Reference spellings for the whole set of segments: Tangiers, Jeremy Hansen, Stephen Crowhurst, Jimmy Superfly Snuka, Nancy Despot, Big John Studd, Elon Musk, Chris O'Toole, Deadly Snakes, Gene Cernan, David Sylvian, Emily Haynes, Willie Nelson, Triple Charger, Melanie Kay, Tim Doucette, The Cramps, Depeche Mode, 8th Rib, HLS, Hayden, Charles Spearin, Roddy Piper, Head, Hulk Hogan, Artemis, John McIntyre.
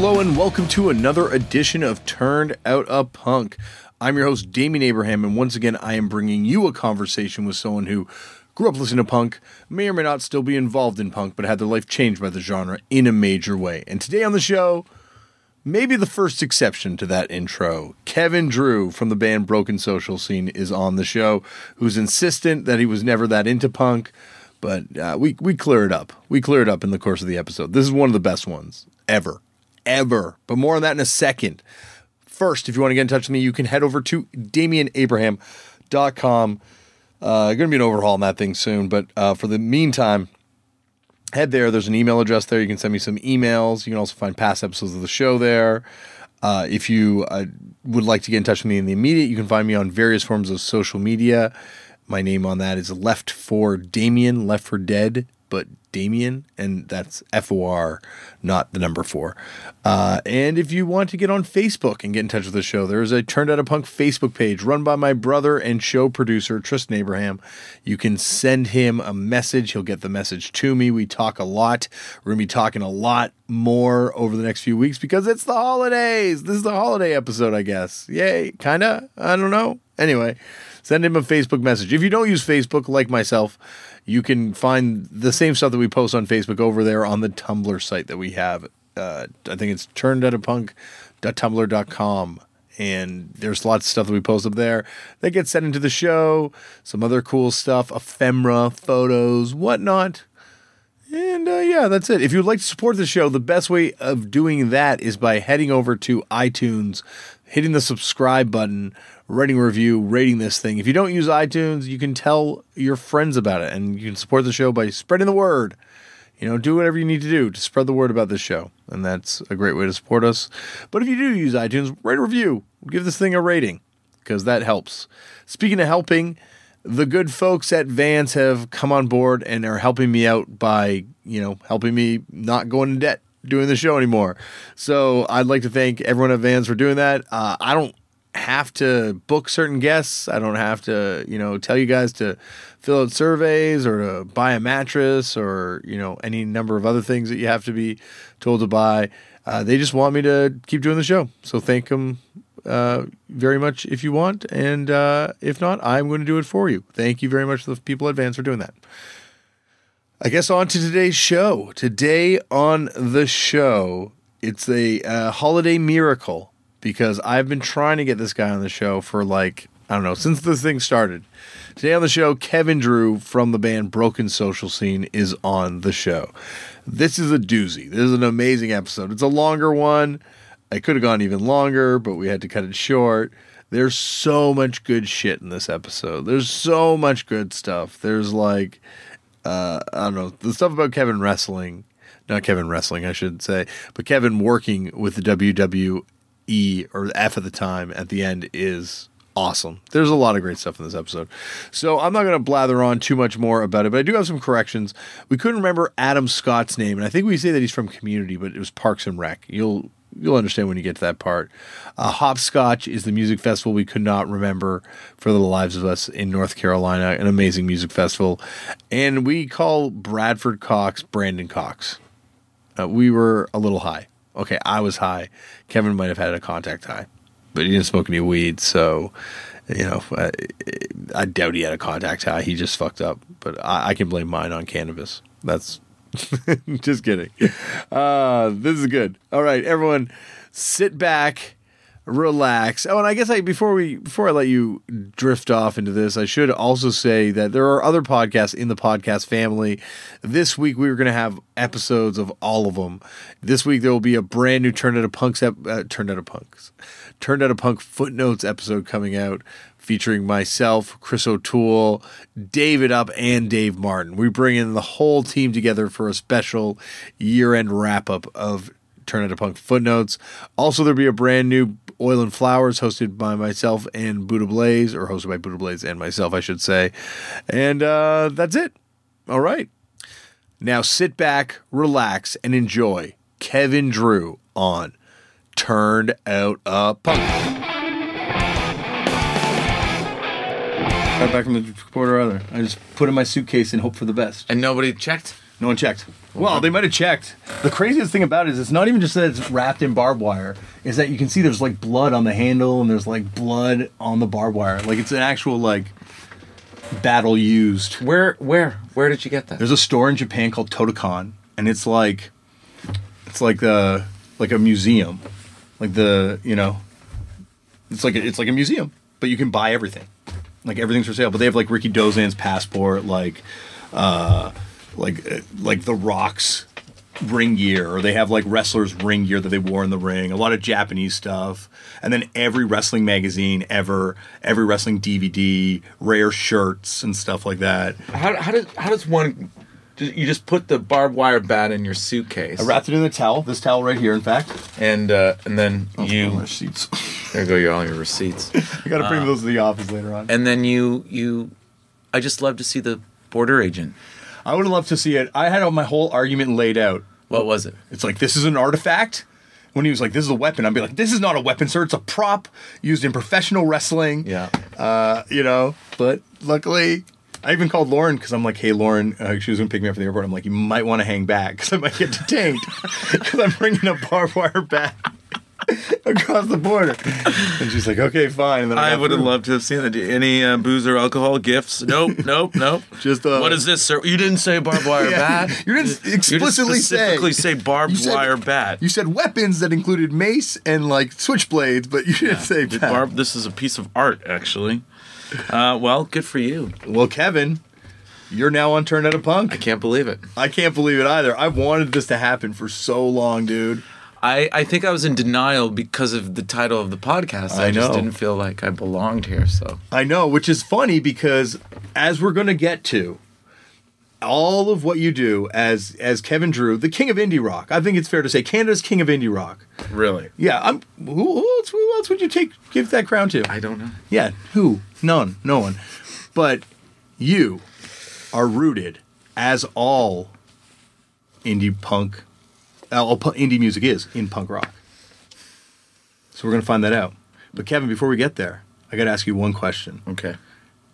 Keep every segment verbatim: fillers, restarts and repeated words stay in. Hello and welcome to another edition of Turned Out a Punk. I'm your host, Damian Abraham, and once again, I am bringing you a conversation with someone who grew up listening to punk, may or may not still be involved in punk, but had their life changed by the genre in a major way. And today on the show, maybe the first exception to that intro, Kevin Drew from the band Broken Social Scene is on the show, who's insistent that he was never that into punk, but uh, we, we clear it up. We clear it up in the course of the episode. This is one of the best ones ever. Ever. But more on that in a second. First, if you want to get in touch with me, you can head over to damian abraham dot com. Uh, going to be an overhaul on that thing soon. But uh, for the meantime, head there. There's an email address there. You can send me some emails. You can also find past episodes of the show there. Uh, if you uh, would like to get in touch with me in the immediate, you can find me on various forms of social media. My name on that is Left for Damian, Left for Dead, but Damian, and that's F O R, not the number four. Uh, and if you want to get on Facebook and get in touch with the show, there is a Turned Out a Punk Facebook page run by my brother and show producer, Tristan Abraham. You can send him a message. He'll get the message to me. We talk a lot. We're going to be talking a lot more over the next few weeks because it's the holidays. This is the holiday episode, I guess. Yay. Kind of. I don't know. Anyway, send him a Facebook message. If you don't use Facebook, like myself, you can find the same stuff that we post on Facebook over there on the Tumblr site that we have. Uh, I think it's turned out a punk dot tumblr dot com. And there's lots of stuff that we post up there that gets sent into the show, some other cool stuff, ephemera, photos, whatnot. And uh, yeah, that's it. If you'd like to support the show, the best way of doing that is by heading over to iTunes, hitting the subscribe button, writing a review, rating this thing. If you don't use iTunes, you can tell your friends about it, and you can support the show by spreading the word. You know, do whatever you need to do to spread the word about this show, and that's a great way to support us. But if you do use iTunes, write a review. Give this thing a rating, because that helps. Speaking of helping, the good folks at Vans have come on board and are helping me out by, you know, helping me not go in debt doing the show anymore. So I'd like to thank everyone at Vans for doing that. Uh, I don't have to book certain guests. I don't have to, you know, tell you guys to fill out surveys or to buy a mattress or, you know, any number of other things that you have to be told to buy. Uh, they just want me to keep doing the show. So thank them uh, very much if you want. And uh, if not, I'm going to do it for you. Thank you very much to the people at Vans for doing that. I guess on to today's show. Today on the show, it's a uh, holiday miracle because I've been trying to get this guy on the show for like, I don't know, since this thing started. Today on the show, Kevin Drew from the band Broken Social Scene is on the show. This is a doozy. This is an amazing episode. It's a longer one. I could have gone even longer, but we had to cut it short. There's so much good shit in this episode. There's so much good stuff. There's like... Uh, I don't know, the stuff about Kevin wrestling, not Kevin wrestling, I should say, but Kevin working with the W W E or the F at the time at the end is awesome. There's a lot of great stuff in this episode. So I'm not going to blather on too much more about it, but I do have some corrections. We couldn't remember Adam Scott's name, and I think we say that he's from Community, but it was Parks and Rec. You'll You'll understand when you get to that part. Uh, Hopscotch is the music festival we could not remember for the lives of us in North Carolina, an amazing music festival. And we call Bradford Cox Brandon Cox. Uh, we were a little high. Okay, I was high. Kevin might have had a contact high, but he didn't smoke any weed, so, you know, I, I doubt he had a contact high. He just fucked up. But I, I can blame mine on cannabis. That's... Just kidding. Uh, this is good. All right, everyone, sit back, relax. Oh, and I guess I before we before I let you drift off into this, I should also say that there are other podcasts in the podcast family. This week we were going to have episodes of all of them. This week there will be a brand new Turned Out a Punks ep- uh, Turned Out a Punks Turned Out a Punk Footnotes episode coming out, featuring myself, Chris O'Toole, David Up, and Dave Martin. We bring in the whole team together for a special year-end wrap-up of Turn Out a Punk Footnotes. Also, there'll be a brand new Oil and Flowers hosted by myself and Buddha Blaze, or hosted by Buddha Blaze and myself, I should say. And uh, that's it. All right. Now sit back, relax, and enjoy Kevin Drew on Turned Out a Punk. Right back from the reporter, other. I just put in my suitcase and hope for the best. And nobody checked? No one checked. Well, they might have checked. The craziest thing about it is it's not even just that it's wrapped in barbed wire. Is that you can see there's like blood on the handle and there's like blood on the barbed wire. Like it's an actual like battle used. Where where where did you get that? There's a store in Japan called Totokan, and it's like it's like the like a museum, like the you know, it's like a, it's like a museum, but you can buy everything. Like everything's for sale. But they have like Ricky Dozan's passport, like. Uh, Like like The Rock's ring gear, or they have like wrestlers' ring gear that they wore in the ring. A lot of Japanese stuff, and then every wrestling magazine ever, every wrestling D V D, rare shirts and stuff like that. How how does how does one? You just put the barbed wire bat in your suitcase. I wrapped it in a towel. This towel right here, in fact. And uh, and then oh, you. My receipts. There you go. You all your receipts. I got to bring uh, those to the office later on. And then you you, I just love to see the border agent. I would have loved to see it. I had my whole argument laid out. What was it? It's like, this is an artifact. When he was like, this is a weapon, I'd be like, this is not a weapon, sir. It's a prop used in professional wrestling. Yeah. Uh, you know, but luckily, I even called Lauren because I'm like, hey, Lauren, uh, she was going to pick me up from the airport. I'm like, you might want to hang back because I might get detained because I'm bringing a barbed wire bat across the border. And she's like, okay, fine. And then I, I would have loved to have seen that. Any uh, booze or alcohol gifts? Nope, nope, nope. Just uh, what is this, sir? You didn't say barbed wire yeah. bat. You didn't explicitly you specifically say, say barbed said, wire bat. You said weapons that included mace and like switchblades, but you didn't yeah. say bat. Barb, this is a piece of art, actually. Uh, well, good for you. Well, Kevin, you're now on Turn Out a Punk. I can't believe it. I can't believe it either. I've wanted this to happen for so long, dude. I, I think I was in denial because of the title of the podcast. I, I just know. didn't feel like I belonged here. So I know, which is funny because as we're going to get to, all of what you do as as Kevin Drew, the king of indie rock, I think it's fair to say Canada's king of indie rock. Really? Yeah. I'm, who, who, else, who else would you take give that crown to? I don't know. Yeah. Who? None. No one. But you are rooted as all indie punk. Uh, indie music is in punk rock. So we're going to find that out. But Kevin, before we get there, I got to ask you one question. Okay.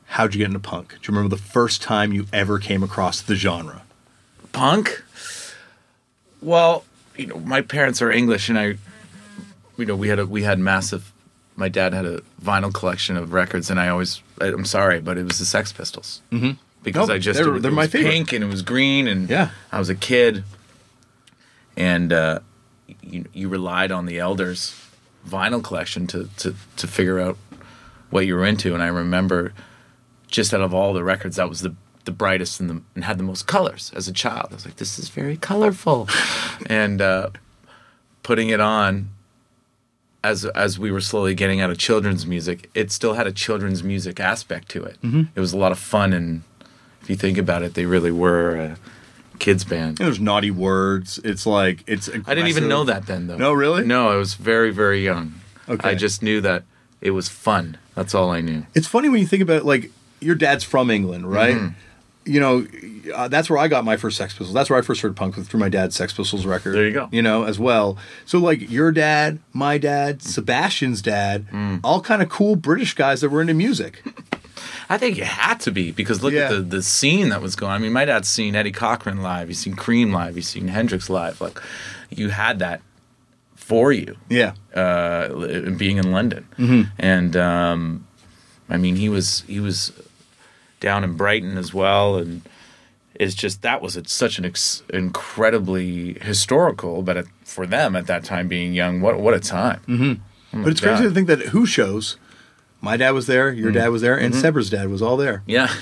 How'd you get into punk? Do you remember the first time you ever came across the genre? Punk? Well, you know, my parents are English, and I, you know, we had a, we had massive, my dad had a vinyl collection of records, and I always, I, I'm sorry, but it was the Sex Pistols. Mm-hmm. Because nope, I just, they're, it, they're it my was favorite. Pink, and it was green, and yeah. I was a kid. And uh, you, you relied on the elders' vinyl collection to, to, to figure out what you were into. And I remember just out of all the records, that was the, the brightest and, the, and had the most colors as a child. I was like, this is very colorful. and uh, putting it on as as we were slowly getting out of children's music, it still had a children's music aspect to it. Mm-hmm. It was a lot of fun. And if you think about it, they really were... Uh, kids band. And there's naughty words. It's like it's aggressive. I didn't even know that then though. No, really? No, I was very, very young. Okay. I just knew that it was fun. That's all I knew. It's funny when you think about it, like your dad's from England, right? Mm-hmm. You know, uh, that's where I got my first Sex Pistols. That's where I first heard punk through my dad's Sex Pistols record. There you go. You know, as well. So like your dad, my dad, Sebastian's dad, mm. all kind of cool British guys that were into music. I think it had to be, because look yeah. at the, the scene that was going on. I mean, my dad's seen Eddie Cochran live. He's seen Cream live. He's seen Hendrix live. Like, you had that for you. Yeah. Uh, being in London. Mm-hmm. And, um, I mean, he was he was down in Brighton as well. And it's just, that was it's such an ex- incredibly historical, but it, for them at that time, being young, what, what a time. Mm-hmm. Oh but it's God. Crazy to think that Who shows... My dad was there, your mm-hmm. dad was there, and mm-hmm. Sebra's dad was all there. Yeah.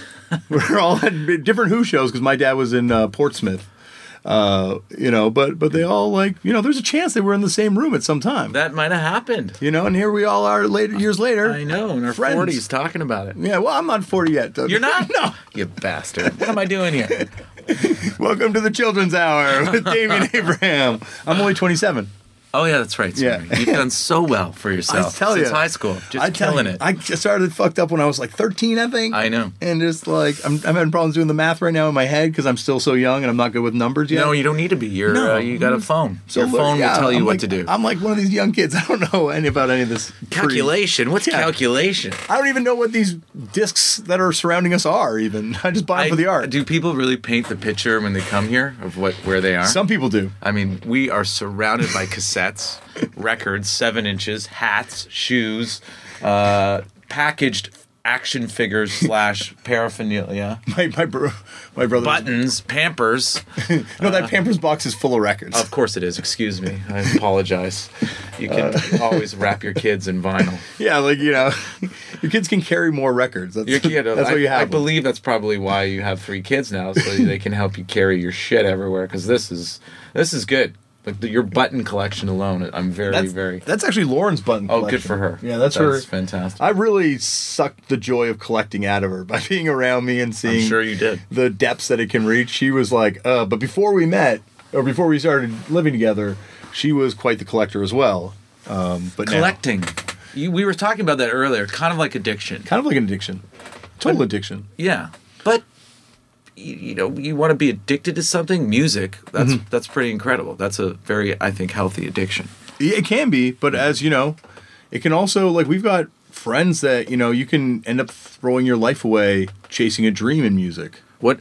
We're all at different Who shows, because my dad was in uh, Portsmouth, uh, you know, but but they all, like, you know, there's a chance they were in the same room at some time. That might have happened. You know, and here we all are later, years later. I know, in our friends. forties talking about it. Yeah, well, I'm not forty yet. You're not? No. You bastard. What am I doing here? Welcome to the Children's Hour with Damian Abraham. I'm only twenty-seven. Oh, yeah, that's right. Yeah. You've done so well for yourself I tell since you, high school. Just I killing you, it. I started fucked up when I was like thirteen, I think. I know. And just like, I'm, I'm having problems doing the math right now in my head because I'm still so young and I'm not good with numbers yet. No, you don't need to be. You're, no. uh, you got a phone. So Your phone yeah, will tell you I'm what like, to do. I'm like one of these young kids. I don't know any about any of this. Calculation. What's yeah. calculation? I don't even know what these discs that are surrounding us are even. I just buy them I, for the art. Do people really paint the picture when they come here of what where they are? Some people do. I mean, we are surrounded by cassettes. Records, seven inches, hats, shoes, uh, packaged action figures slash paraphernalia. My my, bro, my brother buttons, Pampers. No, that uh, Pampers box is full of records. Of course it is. Excuse me, I apologize. You can uh, always wrap your kids in vinyl. Yeah, like you know, your kids can carry more records. That's, your kid, that's I, what you have. I believe that's probably why you have three kids now, so they can help you carry your shit everywhere. Because this is this is good. Like the, your button collection alone, I'm very, that's, very... That's actually Lauren's button collection. Oh, good for her. Yeah, that's, that's her. That's fantastic. I really sucked the joy of collecting out of her by being around me and seeing... I'm sure you did. ...the depths that it can reach. She was like, uh, but before we met, or before we started living together, she was quite the collector as well. Um, but Collecting. Now, you, we were talking about that earlier. Kind of like addiction. Kind of like an addiction. Total but, addiction. Yeah. But... You know, you want to be addicted to something? Music. That's mm-hmm. that's pretty incredible. That's a very, I think, healthy addiction. It can be, but as you know, it can also, like, we've got friends that, you know, you can end up throwing your life away chasing a dream in music. What?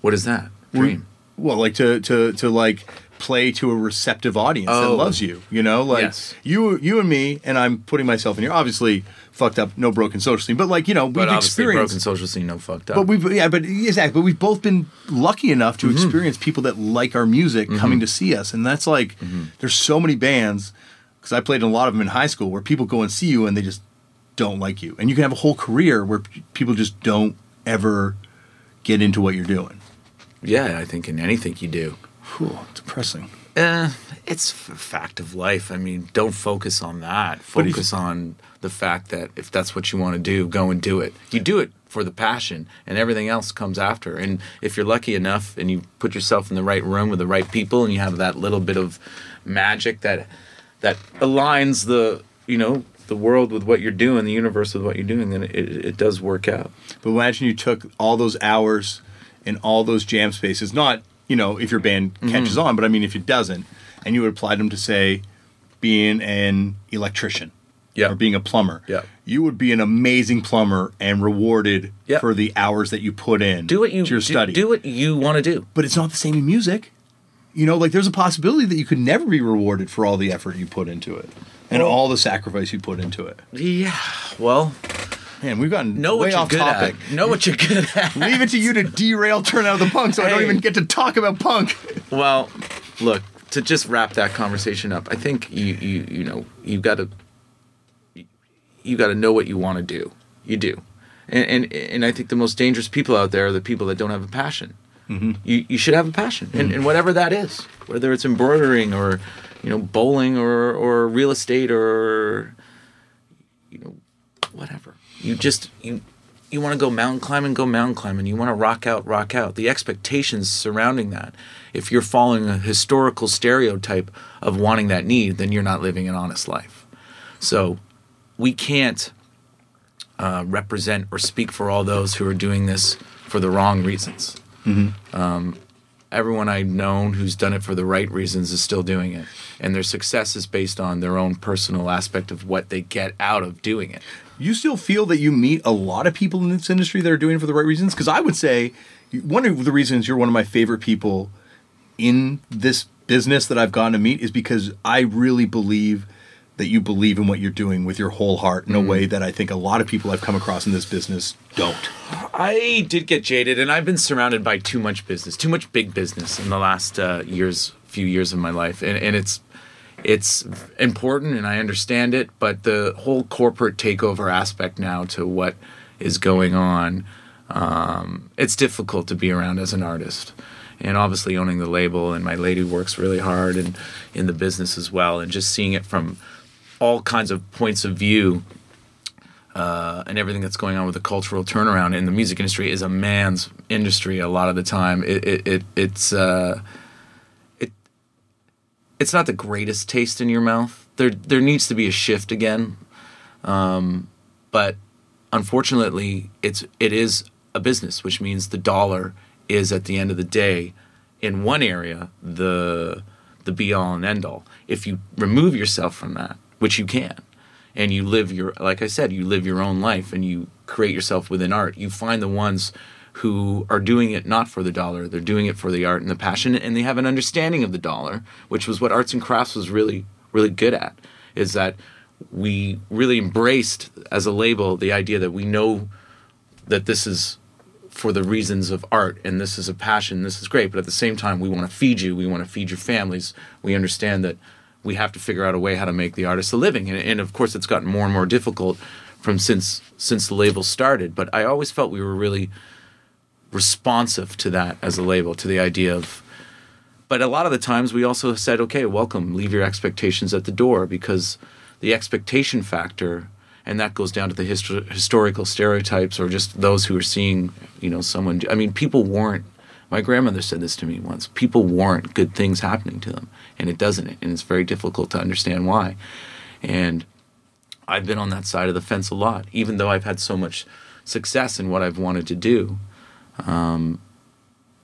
What is that? Dream? We're, well, like, to, to, to, like... play to a receptive audience oh. that loves you, you know, like yes. you, you and me, and I'm putting myself in here. Obviously, fucked up, no broken social scene, but like you know, we've but obviously experienced broken social scene, no fucked up. But we've yeah, but exactly. But we've both been lucky enough to mm-hmm. experience people that like our music mm-hmm. coming to see us, and that's like mm-hmm. there's so many bands because I played in a lot of them in high school where people go and see you and they just don't like you, and you can have a whole career where people just don't ever get into what you're doing. Yeah, I think in anything you do. Whew, depressing. Uh, it's a fact of life. I mean, don't focus on that. Focus on the fact that if that's what you want to do, go and do it. You do it for the passion, and everything else comes after. And if you're lucky enough and you put yourself in the right room with the right people and you have that little bit of magic that that aligns the, you know, the world with what you're doing, the universe with what you're doing, then it, it does work out. But imagine you took all those hours and all those jam spaces, not... You know, if your band catches mm-hmm. on, but I mean, if it doesn't, and you would apply them to, say, being an electrician yep. or being a plumber, yep. you would be an amazing plumber and rewarded yep. for the hours that you put in do what you, to your do, study. Do what you want to do. But it's not the same in music. You know, like, there's a possibility that you could never be rewarded for all the effort you put into it and well, all the sacrifice you put into it. Yeah, well... Man, we've gotten know way off topic. At. Know what you're good at. Leave it to you to derail Turn Out of the Punk so hey. I don't even get to talk about punk. Well, look, to just wrap that conversation up, I think you you you know, you've got to you got to know what you want to do. You do. And, and and I think the most dangerous people out there are the people that don't have a passion. Mm-hmm. You you should have a passion. Mm-hmm. And, and whatever that is, whether it's embroidering or, you know, bowling or or real estate or, you know, whatever. You just, you you want to go mountain climbing, go mountain climbing. You want to rock out, rock out. The expectations surrounding that, if you're following a historical stereotype of wanting that need, then you're not living an honest life. So we can't uh, represent or speak for all those who are doing this for the wrong reasons. Mm-hmm. Um, everyone I've known who's done it for the right reasons is still doing it. And their success is based on their own personal aspect of what they get out of doing it. You still feel that you meet a lot of people in this industry that are doing it for the right reasons? Because I would say one of the reasons you're one of my favorite people in this business that I've gotten to meet is because I really believe that you believe in what you're doing with your whole heart in mm-hmm. a way that I think a lot of people I've come across in this business don't. I did get jaded, and I've been surrounded by too much business, too much big business in the last uh, years, few years of my life, and, and it's... It's important, and I understand it, but the whole corporate takeover aspect now to what is going on, um, it's difficult to be around as an artist. And obviously owning the label, and my lady works really hard and in the business as well, and just seeing it from all kinds of points of view uh, and everything that's going on with the cultural turnaround in the music industry is a man's industry a lot of the time. It, it, it, it's... Uh, it's not the greatest taste in your mouth. There there needs to be a shift again. Um, but unfortunately, it's it is a business, which means the dollar is at the end of the day in one area the the be all and end all. If you remove yourself from that, which you can, and you live your, like I said, you live your own life and you create yourself within art, you find the ones who are doing it not for the dollar, they're doing it for the art and the passion, and they have an understanding of the dollar, which was what arts and crafts was really, really good at, is that we really embraced as a label the idea that we know that this is for the reasons of art and this is a passion, this is great, but at the same time we want to feed you, we want to feed your families, we understand that we have to figure out a way how to make the artist a living. And, and of course it's gotten more and more difficult from since since the label started, but I always felt we were really responsive to that as a label, to the idea of, but a lot of the times we also said, okay, welcome, leave your expectations at the door, because the expectation factor, and that goes down to the histor- historical stereotypes or just those who are seeing, you know, someone, I mean, people warrant, my grandmother said this to me once, people warrant good things happening to them, and it doesn't, and it's very difficult to understand why. And I've been on that side of the fence a lot, even though I've had so much success in what I've wanted to do. Um,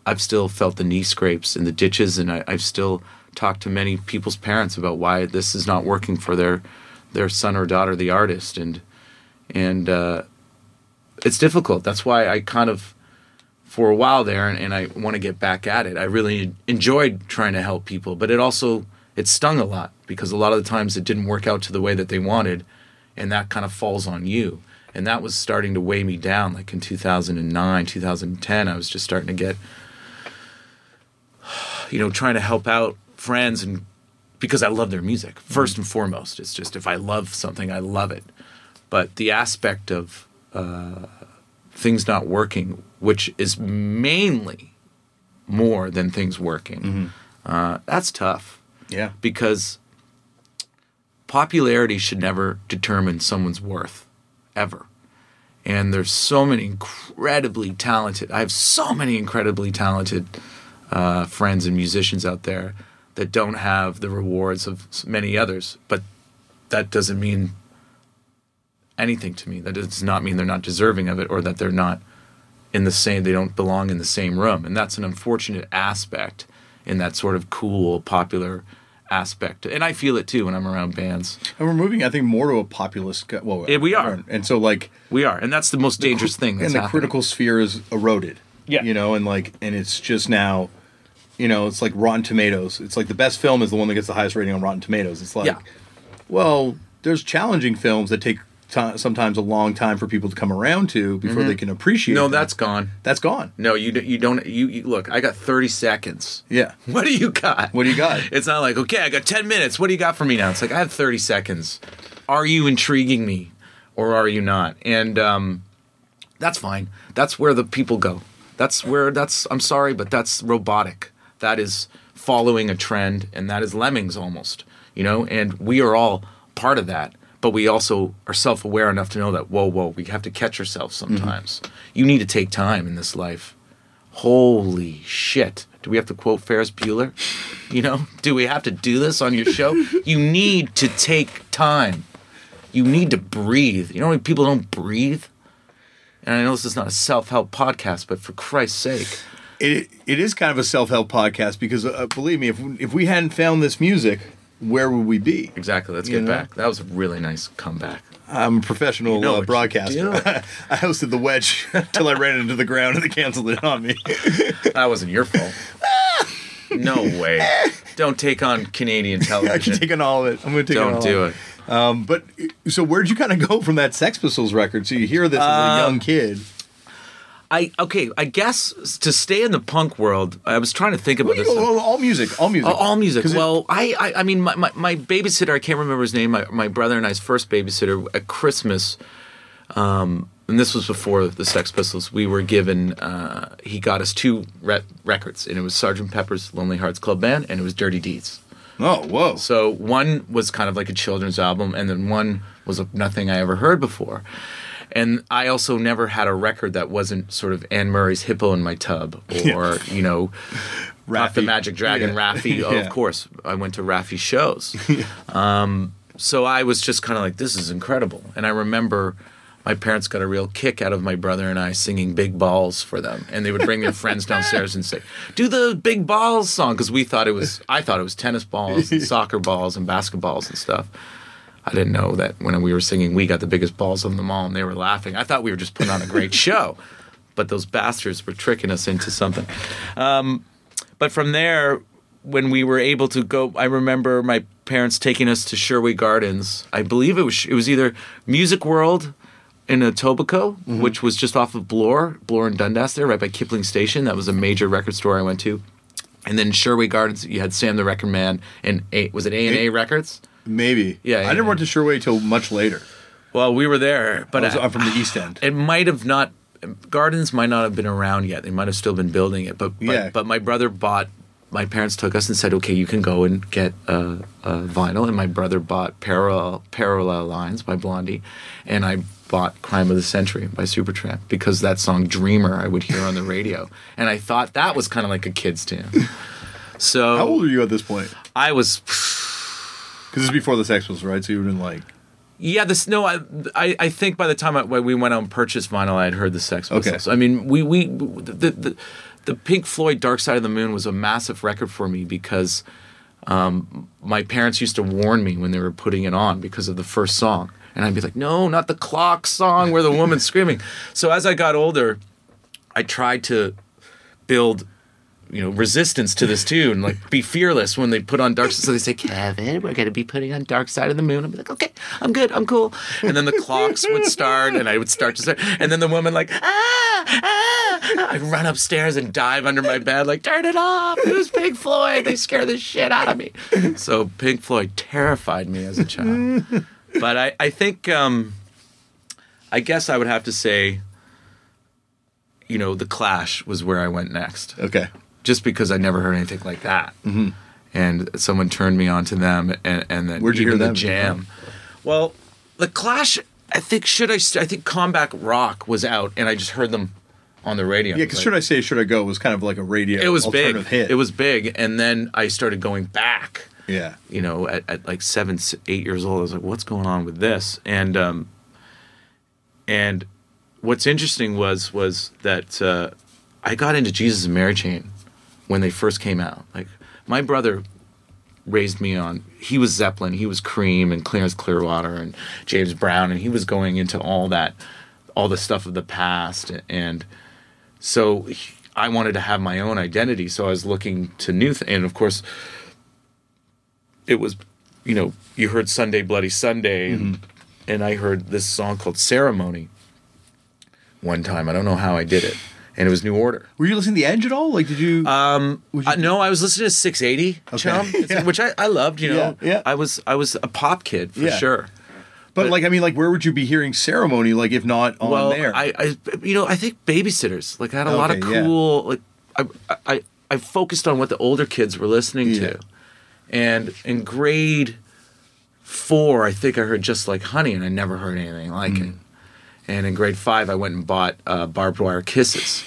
I've still felt the knee scrapes and the ditches, and I, I've still talked to many people's parents about why this is not working for their their son or daughter, the artist, and and uh, it's difficult. That's why I kind of, for a while there, and, and I want to get back at it. I really enjoyed trying to help people, but it also it stung a lot because a lot of the times it didn't work out to the way that they wanted, and that kind of falls on you. And that was starting to weigh me down. Like in two thousand nine, two thousand ten, I was just starting to get, you know, trying to help out friends, and because I love their music, first and foremost. It's just, if I love something, I love it. But the aspect of uh, things not working, which is mainly more than things working, mm-hmm. uh, that's tough. Yeah. Because popularity should never determine someone's worth. Ever. And there's so many incredibly talented, I have so many incredibly talented uh, friends and musicians out there that don't have the rewards of many others, but that doesn't mean anything to me. That does not mean they're not deserving of it, or that they're not in the same, they don't belong in the same room. And that's an unfortunate aspect in that sort of cool, popular aspect, and I feel it too when I'm around bands. And we're moving, I think, more to a populist. Well, yeah, we are, and so like we are, and that's the most dangerous the, thing. That's and the happening. Critical sphere is eroded. Yeah, you know, and like, and it's just now, you know, it's like Rotten Tomatoes. It's like the best film is the one that gets the highest rating on Rotten Tomatoes. It's like, yeah. Well, there's challenging films that take t- sometimes a long time for people to come around to before mm-hmm. they can appreciate. No, them. That's gone. That's gone. No, you d- you don't you, you look. I got thirty seconds. Yeah. What do you got? What do you got? It's not like, okay, I got ten minutes. What do you got for me now? It's like, I have thirty seconds. Are you intriguing me, or are you not? And um, that's fine. That's where the people go. That's where that's. I'm sorry, but that's robotic. That is following a trend, and that is lemmings almost. You know, and we are all part of that. But we also are self-aware enough to know that, whoa, whoa, we have to catch ourselves sometimes. Mm-hmm. You need to take time in this life. Holy shit. Do we have to quote Ferris Bueller? You know, do we have to do this on your show? You need to take time. You need to breathe. You know how many people don't breathe? And I know this is not a self-help podcast, but for Christ's sake. It It is kind of a self-help podcast because, uh, believe me, if if we hadn't found this music, where would we be? Exactly. Let's you get know? back. That was a really nice comeback. I'm a professional you know uh, broadcaster. I hosted The Wedge until I ran into the ground and they canceled it on me. That wasn't your fault. No way. Don't take on Canadian television. I'm taking all of it. I'm going to take Don't it all. Don't do it. it. Um, but so where'd you kind of go from that Sex Pistols record? So you hear this uh, as a young kid. I okay. I guess to stay in the punk world, I was trying to think about this. All, all music, all music, uh, all music. Well, it, I, I, I mean, my, my, my babysitter, I can't remember his name. My, my brother and I's first babysitter at Christmas, um, and this was before the Sex Pistols. We were given. Uh, he got us two re- records, and it was Sergeant Pepper's Lonely Hearts Club Band, and it was Dirty Deeds. Oh, whoa! So one was kind of like a children's album, and then one was a, nothing I ever heard before. And I also never had a record that wasn't sort of Anne Murray's Hippo in My Tub or, yeah. you know, Not the Magic Dragon, yeah. Raffi. Oh, yeah. Of course, I went to Raffi shows. um, so I was just kind of like, this is incredible. And I remember my parents got a real kick out of my brother and I singing Big Balls for them. And they would bring their friends downstairs and say, do the Big Balls song. Because we thought it was, I thought it was tennis balls and soccer balls and basketballs and stuff. I didn't know that when we were singing, we got the biggest balls of them all and they were laughing. I thought we were just putting on a great show. But those bastards were tricking us into something. Um, but from there, when we were able to go, I remember my parents taking us to Sherway Gardens. I believe it was it was either Music World in Etobicoke, mm-hmm. which was just off of Bloor, Bloor and Dundas there, right by Kipling Station. That was a major record store I went to. And then Sherway Gardens, you had Sam the Record Man and a, was it A and A Records? Maybe. Yeah. I didn't went to Sherway till much later. Well, we were there, but I was, I, I'm from the East End. It might have not. Gardens might not have been around yet. They might have still been building it. But but, yeah. but my brother bought. My parents took us and said, "Okay, you can go and get a, a vinyl." And my brother bought Parallel Parallel Lines by Blondie, and I bought Crime of the Century by Supertramp because that song "Dreamer" I would hear on the radio, and I thought that was kind of like a kid's tune. So how old were you at this point? I was. Because this is before the Sex Pistols, right? So you would have been like. Yeah, this no. I I, I think by the time I, when we went out and purchased vinyl, I had heard the Sex Pistols. Okay. So, I mean, we we the, the the Pink Floyd Dark Side of the Moon was a massive record for me because um, my parents used to warn me when they were putting it on because of the first song, and I'd be like, "No, not the clock song where the woman's screaming." So as I got older, I tried to build. You know, resistance to this tune, like be fearless when they put on Dark Side. So they say, Kevin, we're going to be putting on Dark Side of the Moon. I'd be like, okay, I'm good, I'm cool. And then the clocks would start and I would start to start. And then the woman like, ah, ah. I'd run upstairs and dive under my bed like, turn it off, it was Pink Floyd. They scare the shit out of me. So Pink Floyd terrified me as a child. But I, I think, um, I guess I would have to say, you know, The Clash was where I went next. Okay. Just because I never heard anything like that, mm-hmm. and someone turned me on to them, and, and then where'd you hear the jam? Well, the Clash. I think should I? St- I think Combat Rock was out, and I just heard them on the radio. Yeah, because like, Should I Say, Should I Go was kind of like a radio. It was big. Hit. It was big, and then I started going back. Yeah, you know, at, at like seven, eight years old, I was like, "What's going on with this?" And um, and what's interesting was was that uh, I got into Jesus and Mary Chain. When they first came out, like my brother raised me on, he was Zeppelin, he was Cream and Clearance Clearwater and James Brown, and he was going into all that, all the stuff of the past. And so he, I wanted to have my own identity. So I was looking to new things. And of course, it was, you know, you heard Sunday, Bloody Sunday. Mm-hmm. And, and I heard this song called Ceremony one time. I don't know how I did it. And it was New Order. Were you listening to The Edge at all? Like, did you? Um, you I, no, I was listening to six eighty, okay. Chum, yeah. which I, I loved. You know, yeah, yeah. I was I was a pop kid for yeah. sure. But, but like, I mean, like, where would you be hearing Ceremony? Like, if not on well, there? I, I, you know, I think babysitters. Like, I had a okay, lot of cool. Yeah. Like, I, I, I focused on what the older kids were listening yeah. to, and in grade four, I think I heard Just Like Honey, and I never heard anything like mm. it. And in grade five, I went and bought uh, Barbed Wire Kisses.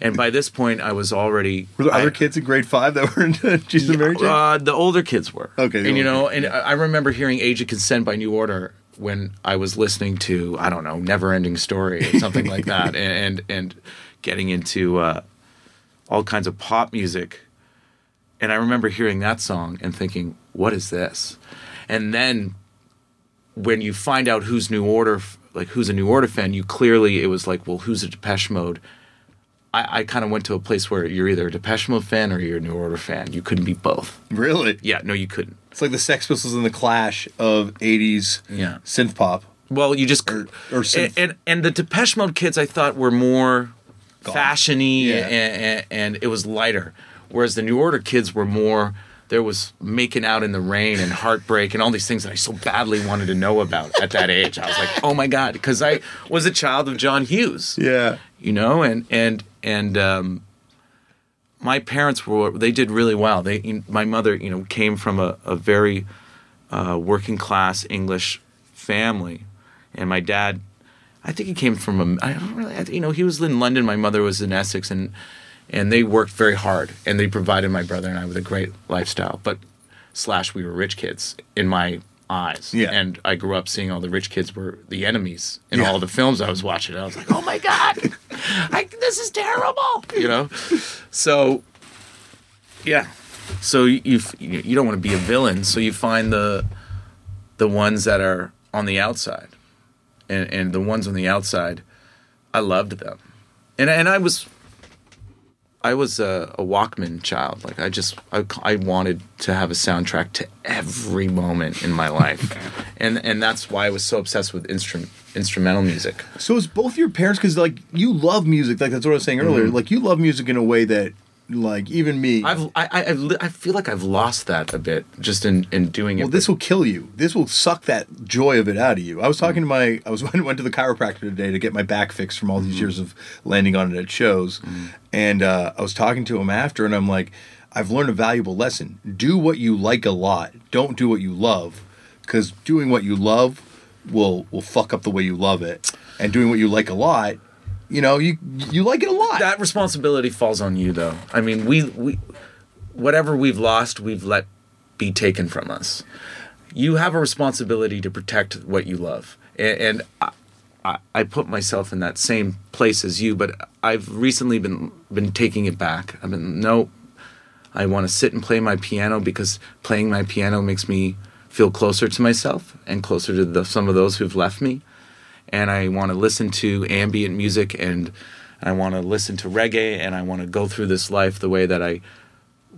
And by this point, I was already... Were there I, other kids in grade five that were into Jesus and Mary Chain? Uh, the older kids were. Okay. And, you know, kids. And I remember hearing Age of Consent by New Order when I was listening to, I don't know, Never Ending Story or something like that. And, and, and getting into uh, all kinds of pop music. And I remember hearing that song and thinking, what is this? And then when you find out who's New Order... like, who's a New Order fan, you clearly, it was like, well, who's a Depeche Mode? I, I kind of went to a place where you're either a Depeche Mode fan or you're a New Order fan. You couldn't be both. Really? Yeah, no, you couldn't. It's like the Sex Pistols and the Clash of eighties yeah. synth pop. Well, you just... Or, or synth. And, and, and the Depeche Mode kids, I thought, were more Gone. fashion-y yeah. and, and, and it was lighter. Whereas the New Order kids were more... There was making out in the rain and heartbreak and all these things that I so badly wanted to know about at that age. I was like, oh my God, because I was a child of John Hughes. Yeah. You know, and and and um, my parents were, they did really well. They, my mother, you know, came from a, a very uh, working class English family. And my dad, I think he came from, a, I don't really, you know, he was in London. My mother was in Essex and And they worked very hard, and they provided my brother and I with a great lifestyle. But slash, we were rich kids in my eyes. Yeah. And I grew up seeing all the rich kids were the enemies in yeah. all the films I was watching. I was like, oh, my God, I, this is terrible, you know? So, yeah. So you you don't want to be a villain, so you find the the ones that are on the outside. And and the ones on the outside, I loved them. And and I was... I was a, a Walkman child. Like I just, I, I wanted to have a soundtrack to every moment in my life, and and that's why I was so obsessed with instrument instrumental music. So it's both your parents, because like you love music, like that's what I was saying earlier. Mm-hmm. Like you love music in a way that, like even me, I've, I I I've, I feel like I've lost that a bit just in, in doing it. Well, this but, will kill you. This will suck that joy of it out of you. I was talking mm-hmm. to my, I was went to the chiropractor today to get my back fixed from all these mm-hmm. years of landing on it at shows. Mm-hmm. And uh, I was talking to him after, and I'm like, I've learned a valuable lesson. Do what you like a lot. Don't do what you love, because doing what you love will will fuck up the way you love it. And doing what you like a lot, you know, you you like it a lot. That responsibility falls on you, though. I mean, we we whatever we've lost, we've let be taken from us. You have a responsibility to protect what you love, and. and I, I put myself in that same place as you, but I've recently been been taking it back. I've been, no, I want to sit and play my piano because playing my piano makes me feel closer to myself and closer to the, some of those who've left me. And I want to listen to ambient music, and I want to listen to reggae, and I want to go through this life the way that I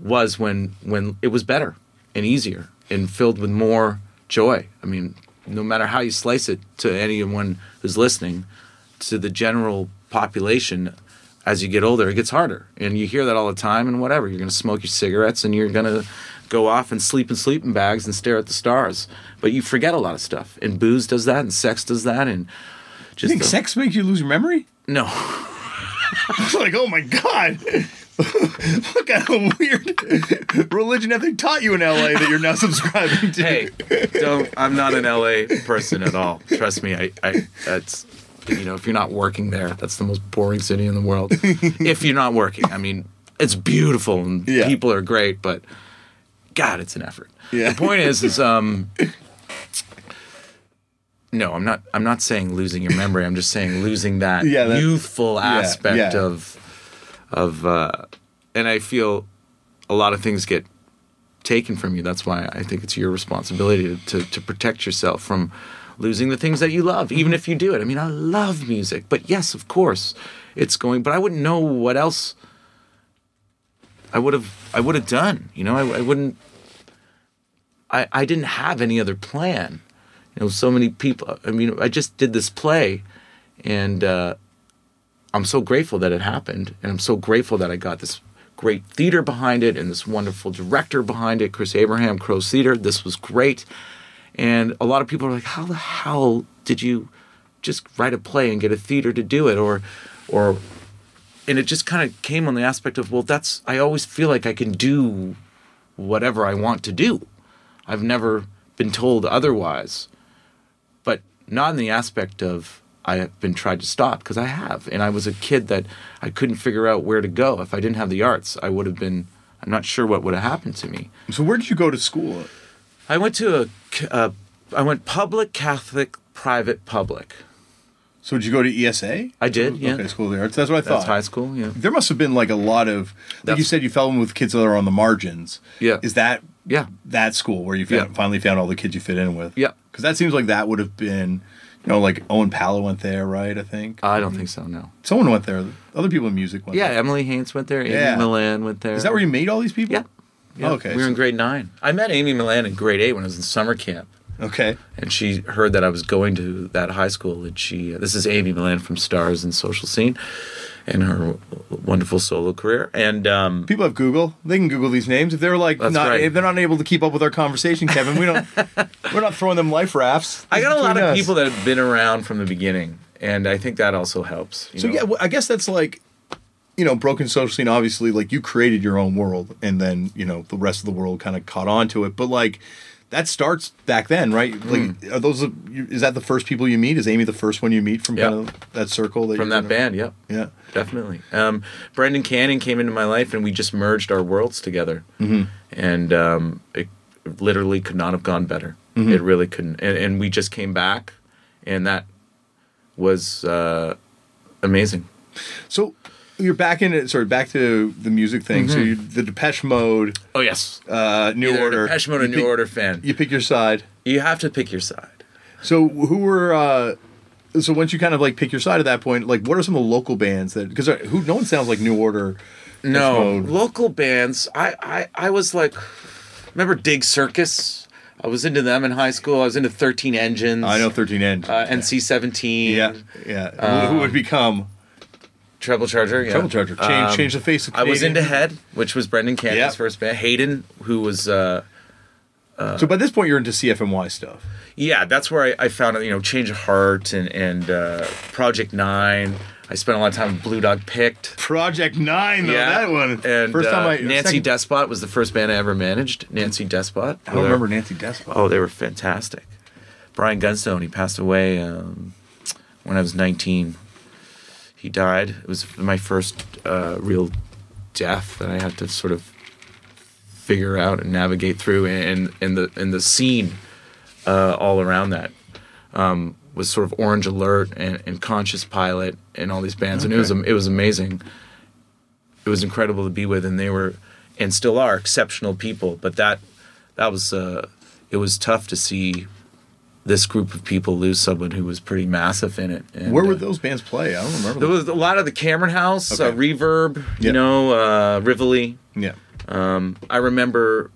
was when when it was better and easier and filled with more joy. I mean... No matter how you slice it, to anyone who's listening, to the general population, as you get older, it gets harder. And you hear that all the time and whatever. You're going to smoke your cigarettes and you're going to go off and sleep in sleeping bags and stare at the stars. But you forget a lot of stuff. And booze does that and sex does that. And just you think the... sex makes you lose your memory? No. I was like, oh my God. Look at how weird religion ethic taught you in L A that you're now subscribing to. Hey, don't, I'm not an L A person at all. Trust me, I, I, that's, you know, if you're not working there, that's the most boring city in the world. If you're not working, I mean, it's beautiful and yeah. people are great, but God, it's an effort. Yeah. The point is, is, um, no, I'm not, I'm not saying losing your memory. I'm just saying losing that yeah, youthful aspect yeah, yeah. of, Of uh, and I feel a lot of things get taken from you. That's why I think it's your responsibility to, to, to protect yourself from losing the things that you love, even if you do it. I mean, I love music, but yes, of course, it's going. But I wouldn't know what else I would have. I would have done. You know, I, I wouldn't. I I didn't have any other plan. You know, so many people. I mean, I just did this play, and. Uh, I'm so grateful that it happened, and I'm so grateful that I got this great theater behind it and this wonderful director behind it, Chris Abraham, Crow's Theater. This was great. And a lot of people are like, how the hell did you just write a play and get a theater to do it? Or, or, and it just kind of came on the aspect of, well, that's, I always feel like I can do whatever I want to do. I've never been told otherwise, but not in the aspect of, I have been tried to stop, because I have. And I was a kid that I couldn't figure out where to go. If I didn't have the arts, I would have been, I'm not sure what would have happened to me. So where did you go to school? I went to a, uh, I went public, Catholic, private, public. So did you go to E S A? I did, yeah. Okay, School of the Arts. That's what I thought. That's high school, yeah. There must have been like a lot of, like that's, you said you fell in with kids that are on the margins. Yeah. Is that yeah. that school where you found, yeah. finally found all the kids you fit in with? Yeah. Because that seems like that would have been... You know, like Owen Palo went there, right, I think? I don't think so, no. Someone went there. Other people in music went yeah, there. Yeah, Emily Haynes went there. Amy yeah. Milan went there. Is that where you made all these people? Yeah. yeah. Oh, okay. We were so. in grade nine. I met Amy Milan in grade eight when I was in summer camp. Okay. And she heard that I was going to that high school, and she... Uh, this is Amy Milan from Stars and Social Scene and her wonderful solo career. And um, people have Google. They can Google these names. If they're like not, right. if they're not able to keep up with our conversation, Kevin, we don't... We're not throwing them life rafts. I got a lot us. of people that have been around from the beginning, and I think that also helps. You so know? yeah, well, I guess that's like, you know, Broken Social Scene. Obviously, like you created your own world, and then you know the rest of the world kind of caught on to it. But like, that starts back then, right? Like, mm. are those? Is that the first people you meet? Is Amy the first one you meet from yep. kind of that circle? That from that band, yep. Yeah. Definitely. Um, Brendan Cannon came into my life, and we just merged our worlds together. Mm-hmm. And um, it literally could not have gone better. Mm-hmm. It really couldn't. And, and we just came back, and that was uh, amazing. So... You're back in sorry, back to the music thing. Mm-hmm. So you, the Depeche Mode. Oh yes. Uh, New Either Order. Depeche Mode or New Order fan. You pick your side. You have to pick your side. So who were? Uh, so once you kind of like pick your side at that point, like what are some of the local bands that? Because who? No one sounds like New Order. No Mode. Local bands. I, I I was like, remember Dig Circus? I was into them in high school. I was into thirteen Engines. I know thirteen Engines. Uh, N C seventeen. Yeah, yeah. Um, who would become? Triple Charger, yeah. Triple Charger. Change, um, change the face of Canadian. I was into Head, which was Brendan Cannon's yeah. first band. Hayden, who was... Uh, uh, so by this point, you're into C F M Y stuff. Yeah, that's where I, I found, you know, Change of Heart and, and uh, Project Nine. I spent a lot of time with Blue Dog Picked. Project Nine, though, yeah. that one. And first uh, time I, Nancy second... Despot was the first band I ever managed. Nancy Despot. I don't remember our, Nancy Despot. Oh, they were fantastic. Brian Gunstone, he passed away um, when I was nineteen. He died. It was my first uh, real death that I had to sort of figure out and navigate through, and and the and the scene uh, all around that um, was sort of Orange Alert and, and Conscious Pilot and all these bands, okay. and it was it was amazing. It was incredible to be with, and they were and still are exceptional people. But that that was uh, it was tough to see. This group of people lose someone who was pretty massive in it. And, where would uh, those bands play? I don't remember. There was a lot of the Cameron House, okay. uh, Reverb, yep. you know, uh, Rivoli. Yeah. Um, I remember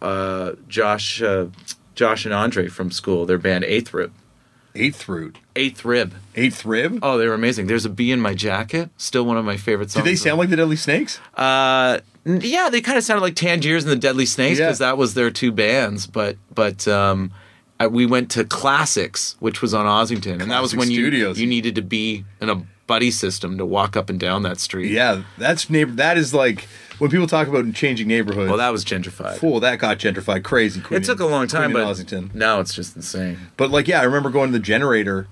uh, Josh, uh, Josh and Andre from school. Their band eighth Rib. eighth Rib. eighth Rib. eighth Rib. Oh, they were amazing. There's a Bee in My Jacket. Still one of my favorite songs. Did they sound like the Deadly Snakes? Uh, yeah, they kind of sounded like Tangiers and the Deadly Snakes because yeah. that was their two bands. But but. Um, We went to Classics, which was on Ossington, and that was when you, you needed to be in a buddy system to walk up and down that street. Yeah, that's neighbor. That is like when people talk about changing neighborhoods. Well, that was gentrified. Fool, that got gentrified. Crazy. Queen, it took a long time, but Ossington. Now it's just insane. But like, yeah, I remember going to the Generator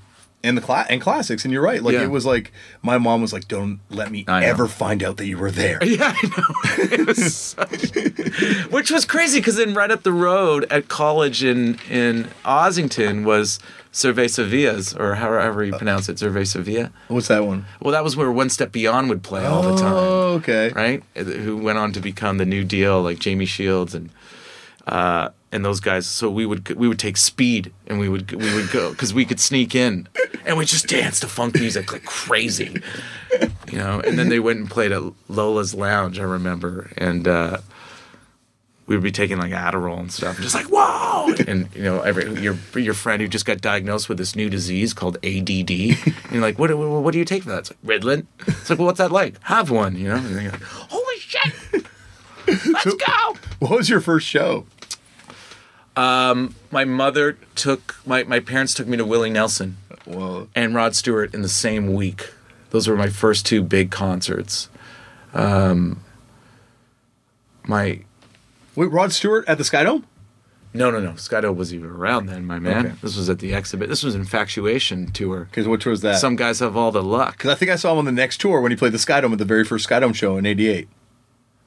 and the cla- and Classics, and you're right. Like yeah. it was like my mom was like, "Don't let me ever find out that you were there." Yeah, I know. It was such... Which was crazy because then right up the road at college in in Ossington was Cervecevia's, or however you pronounce it, Cervecevia. What's that one? Well, that was where One Step Beyond would play all the time. Oh, okay. Right? Who went on to become the New Deal, like Jamie Shields and. Uh, And those guys, so we would we would take speed, and we would we would go because we could sneak in, and we just dance to funk music like crazy, you know. And then they went and played at Lola's Lounge, I remember, and uh, we would be taking like Adderall and stuff, and just like whoa, and you know, every your your friend who just got diagnosed with this new disease called A D D, and you're like, what what, what do you take for that? It's like Ritalin. It's like, well, what's that like? Have one, you know. And you're like, holy shit, let's so, go. What was your first show? Um, my mother took my, my parents took me to Willie Nelson Whoa. and Rod Stewart in the same week. Those were my first two big concerts. Um, my wait, Rod Stewart at the Skydome? No, no, no. Skydome was even around then, my man. Okay. This was at the exhibit. This was Infatuation tour. Because what tour was that? Some guys have all the luck. Because I think I saw him on the next tour when he played the Skydome at the very first Skydome show in eighty-eight.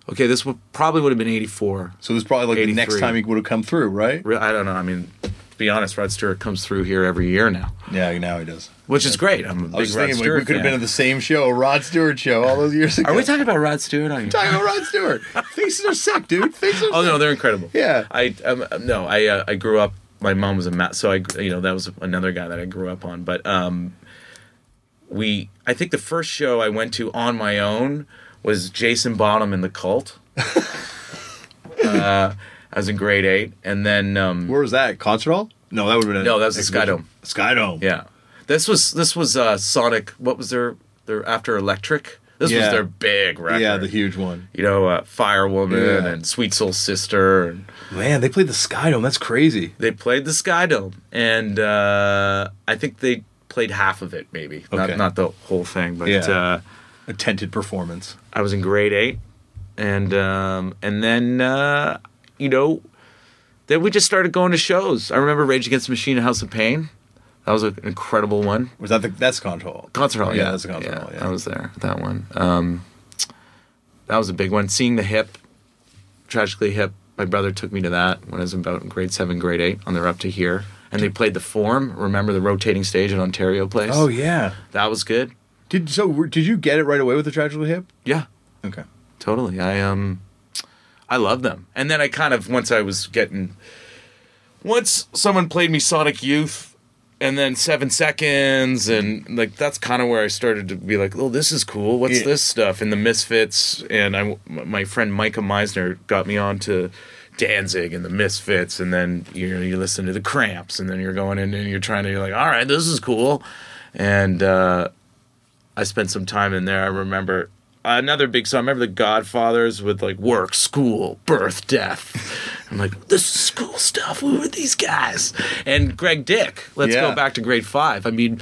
Okay, this would, probably would have been eighty-four. So this is probably like the next time he would have come through, right? I don't know. I mean, to be honest, Rod Stewart comes through here every year now. Yeah, now he does. Which yeah. is great. I'm a big I was Rod thinking, Stewart like, we could have been at the same show, Rod Stewart show, all those years ago. Are we talking about Rod Stewart? Are you talking about Rod Stewart? Faces are sick, dude. Faces are sick. Oh, no, they're incredible. Yeah. I um, No, I uh, I grew up, my mom was a mat, so I, you know, that was another guy that I grew up on. But um, we, I think the first show I went to on my own was Jason Bonham in The Cult. uh, I was in grade eight, and then um, where was that? Concert Hall? No, that would have been no. That was the Skydome. Skydome. Yeah, this was this was uh, Sonic. What was their their after Electric? This yeah. was their big record. Yeah, the huge one. You know, uh, Fire Woman yeah. and Sweet Soul Sister. And man, they played the Skydome. That's crazy. They played the Skydome, and uh, I think they played half of it, maybe okay. not not the whole thing, but. Yeah. Uh, A tented performance. I was in grade eight, and um, and then uh, you know, Then we just started going to shows. I remember Rage Against the Machine and House of Pain. That was an incredible one. Was that the that's concert hall? Concert hall, yeah, yeah that's the concert yeah, hall. Yeah, I was there. That one. Um, that was a big one. Seeing the Hip, Tragically Hip. My brother took me to that when I was about in grade seven, grade eight, on their Up to Here, and they played the Forum. Remember the rotating stage at Ontario Place? Oh yeah, that was good. Did so? Did you get it right away with the Tragically Hip? Yeah. Okay. Totally. I um, I love them. And then I kind of once I was getting, once someone played me Sonic Youth. And then Seven Seconds, and like that's kind of where I started to be like, oh, this is cool. What's yeah. this stuff? And the Misfits, and I, my friend Micah Meisner got me on to Danzig and the Misfits, and then you you listen to the Cramps, and then you're going in and you're trying to, you're like, all right, this is cool. And uh, I spent some time in there. I remember another big song. I remember the Godfathers with like work, school, birth, death. I'm like, this is cool stuff. Who are these guys? And Greg Dick. Let's yeah. go back to grade five. I mean,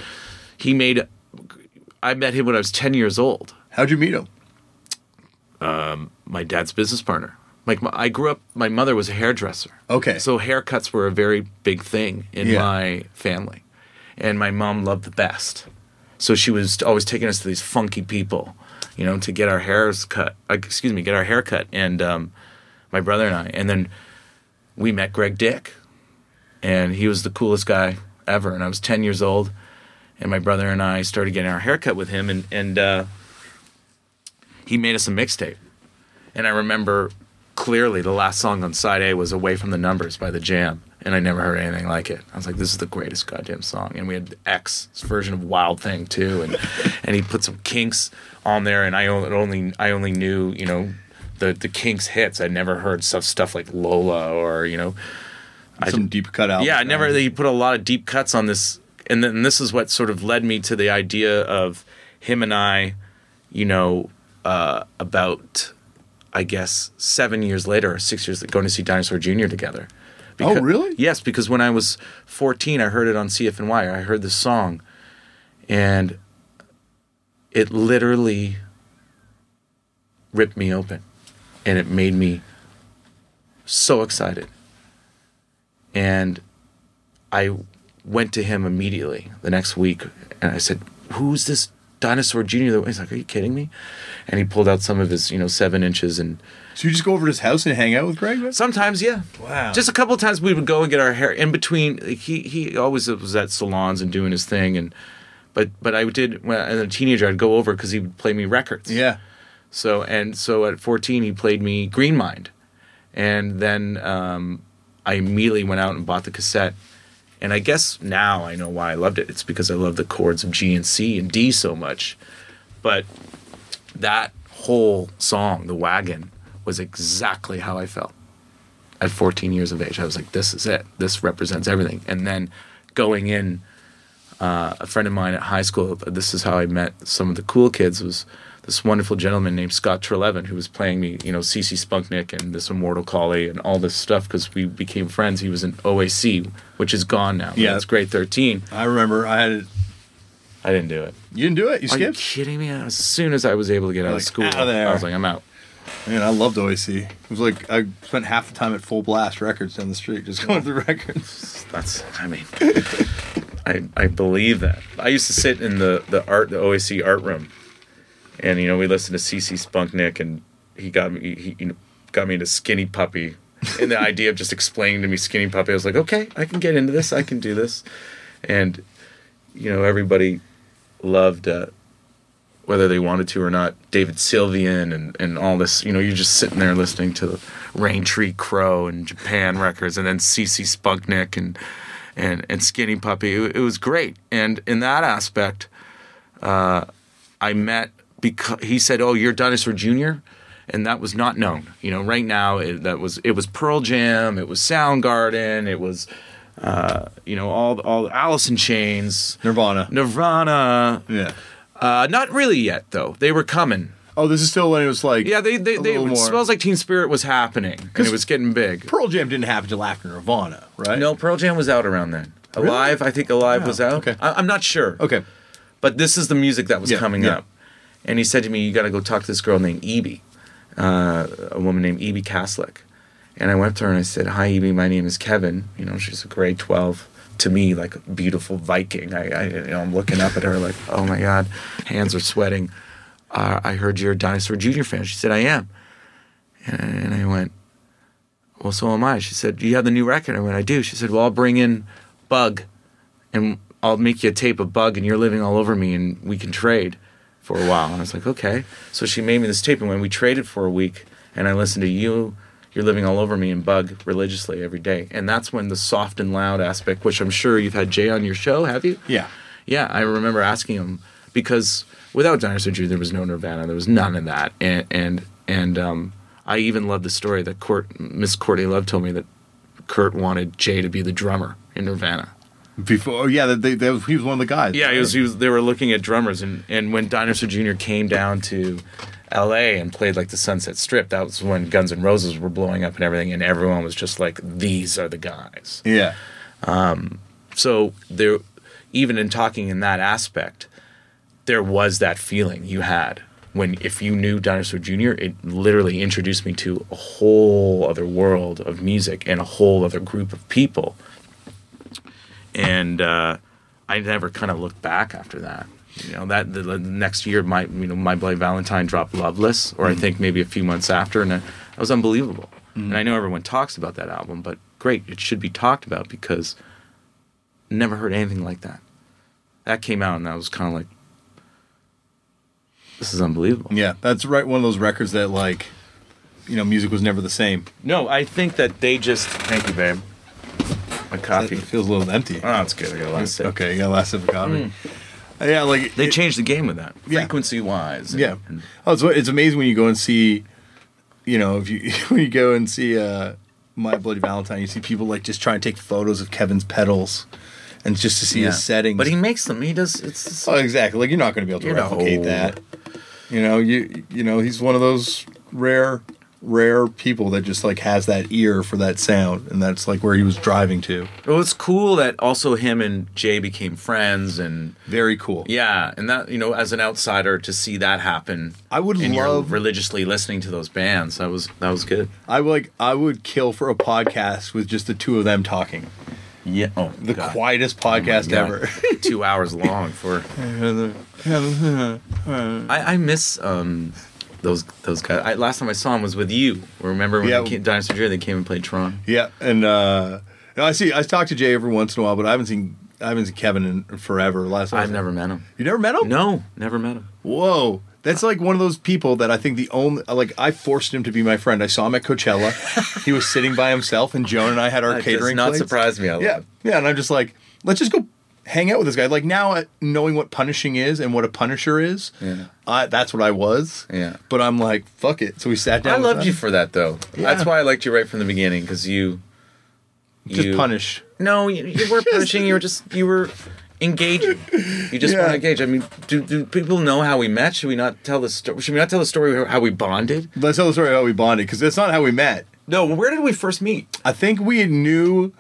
he made... I met him when I was ten years old. How'd you meet him? Um, my dad's business partner. Like, my, I grew up... My mother was a hairdresser. Okay. So haircuts were a very big thing in yeah. my family. And my mom loved the best. So she was always taking us to these funky people, you know, to get our hairs cut. Excuse me, get our hair cut. And um, my brother and I. And then... we met Greg Dick, and he was the coolest guy ever. And I was ten years old, and my brother and I started getting our haircut with him, and and uh, he made us a mixtape. And I remember clearly the last song on side A was "Away from the Numbers" by The Jam, and I never heard anything like it. I was like, "This is the greatest goddamn song!" And we had the X version of "Wild Thing" too, and and he put some Kinks on there, and I only I only knew, you know, The, the Kinks hits. I'd never heard stuff stuff like Lola or, you know, some I, deep cut out. Yeah, I never. He put a lot of deep cuts on this, and then this is what sort of led me to the idea of him and I, you know, uh, about I guess seven years later or six years going to see Dinosaur Junior together. Because, oh, really? Yes, because when I was fourteen, I heard it on C F N Y. I heard this song, and it literally ripped me open. And it made me so excited. And I went to him immediately the next week, and I said, who's this Dinosaur Junior? He's like, are you kidding me? And he pulled out some of his, you know, seven inches. And so you just go over to his house and hang out with Greg? Right? Sometimes, yeah. Wow. Just a couple of times we would go and get our hair. In between, he, he always was at salons and doing his thing. And But, but I did, when as a teenager, I'd go over because he would play me records. Yeah. So and so at fourteen, he played me Green Mind. And then um, I immediately went out and bought the cassette. And I guess now I know why I loved it. It's because I love the chords of G and C and D so much. But that whole song, The Wagon, was exactly how I felt at fourteen years of age. I was like, this is it. This represents everything. And then going in, uh, a friend of mine at high school, this is how I met some of the cool kids, was... this wonderful gentleman named Scott Trelevin, who was playing me, you know, C C Spunknick and This Immortal Collie and all this stuff, because we became friends. He was in O A C, which is gone now. Yeah. It's grade thirteen. I remember. I had it. I didn't do it. You didn't do it? You skipped? Are you kidding me? As soon as I was able to get out like, of school, out of I was like, I'm out. Man, I loved O A C. It was like I spent half the time at Full Blast Records down the street just going through records. That's, I mean... I, I believe that. I used to sit in the, the art, the O A C art room. And, you know, we listened to C C Spunknick, and he got me he, he got me into Skinny Puppy. And the idea of just explaining to me Skinny Puppy, I was like, okay, I can get into this. I can do this. And, you know, everybody loved, uh, whether they wanted to or not, David Sylvian and, and all this. You know, you're just sitting there listening to Rain Tree Crow and Japan records, and then C C Spunknick and, and, and Skinny Puppy. It, it was great. And in that aspect, uh, I met... because he said, oh, you're Dinosaur Junior? And that was not known. You know, right now, it, that was it was Pearl Jam, it was Soundgarden, it was, uh, you know, all all Alice in Chains. Nirvana. Nirvana. Yeah. Uh, not really yet, though. They were coming. Oh, this is still when it was like yeah, they they, they, they it Smells Like Teen Spirit was happening, and it was getting big. Pearl Jam didn't happen until after Nirvana, right? No, Pearl Jam was out around then. Really? Alive, I think Alive yeah. was out. Okay. I, I'm not sure. Okay. But this is the music that was yeah. coming yeah. up. And he said to me, you got to go talk to this girl named Evie, uh, a woman named Evie Kaslik. And I went to her and I said, "Hi, Evie, my name is Kevin." You know, she's a grade twelve. To me, like a beautiful Viking. I, I, you know, I'm looking up at her like, oh, my God. Hands are sweating. Uh, I heard you're a Dinosaur Junior fan. She said, I am. And, and I went, well, so am I. She said, do you have the new record? I went, I do. She said, well, I'll bring in Bug. And I'll make you a tape of Bug, and you're living all over me, and we can trade for a while. And I was like, okay. So she made me this tape, and when we traded for a week, and I listened to you... You're Living All Over Me and Bug religiously every day. And that's when the soft and loud aspect, which I'm sure you've had Jay on your show, have you? Yeah. Yeah, I remember asking him, because without Dinosaur Junior, there was no Nirvana. There was none of that. And and, and um, I even love the story that Court, Miss Courtney Love told me that Kurt wanted Jay to be the drummer in Nirvana. Before, yeah, they, they, he was one of the guys. Yeah, he was, he was, they were looking at drummers. And, and when Dinosaur Junior came down to... L A and played like the Sunset Strip, that was when Guns N' Roses were blowing up and everything, and everyone was just like, these are the guys. Yeah. Um, so there, even in talking in that aspect, there was that feeling you had when, if you knew Dinosaur Junior, it literally introduced me to a whole other world of music and a whole other group of people. And uh, I never kind of looked back after that. You know, that the, the next year, my you know, My Bloody Valentine dropped Loveless, or mm. I think maybe a few months after, and that was unbelievable. Mm. And I know everyone talks about that album, but great, it should be talked about because never heard anything like that. That came out, and I was kind of like, this is unbelievable. Yeah, that's right. One of those records that, like, you know, music was never the same. No, I think that they just. Thank you, babe. My coffee that feels a little empty. Oh, it's good. I got a last sip. Okay, you got a last sip of coffee. Mm. Yeah, like they it, changed the game with that, yeah. Frequency-wise. And, yeah, and, oh, it's it's amazing when you go and see, you know, if you when you go and see uh, My Bloody Valentine, you see people like just trying to take photos of Kevin's pedals, and just to see yeah. his settings. But he makes them. He does. It's, it's oh, exactly. Like you're not going to be able to replicate know. that. You know, you you know, he's one of those rare rare people that just like has that ear for that sound, and that's like where he was driving to. Well, it's cool that also him and Jay became friends, and very cool. Yeah, and that, you know, as an outsider to see that happen, I would and love you're religiously listening to those bands. That was that was good. I like I would kill for a podcast with just the two of them talking. Yeah, oh, the God. quietest podcast oh ever. Two hours long for. I, I miss. Um, Those those guys. I, last time I saw him was with you. Remember when yeah. they came, Dinosaur Junior, they came and played Tron. Yeah, and uh, no, I see. I talk to Jay every once in a while, but I haven't seen I haven't seen Kevin in forever. Last time I've never him. met him. You never met him? No, never met him. Whoa, that's like one of those people that I think the only like I forced him to be my friend. I saw him at Coachella. He was sitting by himself, and Joan and I had our that catering. Does not plates. surprise me. I love yeah, it. yeah, and I'm just like, let's just go hang out with this guy. Like now, knowing what punishing is and what a punisher is, yeah. I, that's what I was. Yeah. But I'm like, fuck it. So we sat down. I loved us. you for that, though. Yeah. That's why I liked you right from the beginning, because you, you just punish. No, you, you weren't punishing. You were just you were engaging. You just yeah. want to engage. I mean, do, do people know how we met? Should we not tell the story? Should we not tell the story how we bonded? Let's tell the story how we bonded, because that's not how we met. No, where did we first meet? I think we knew.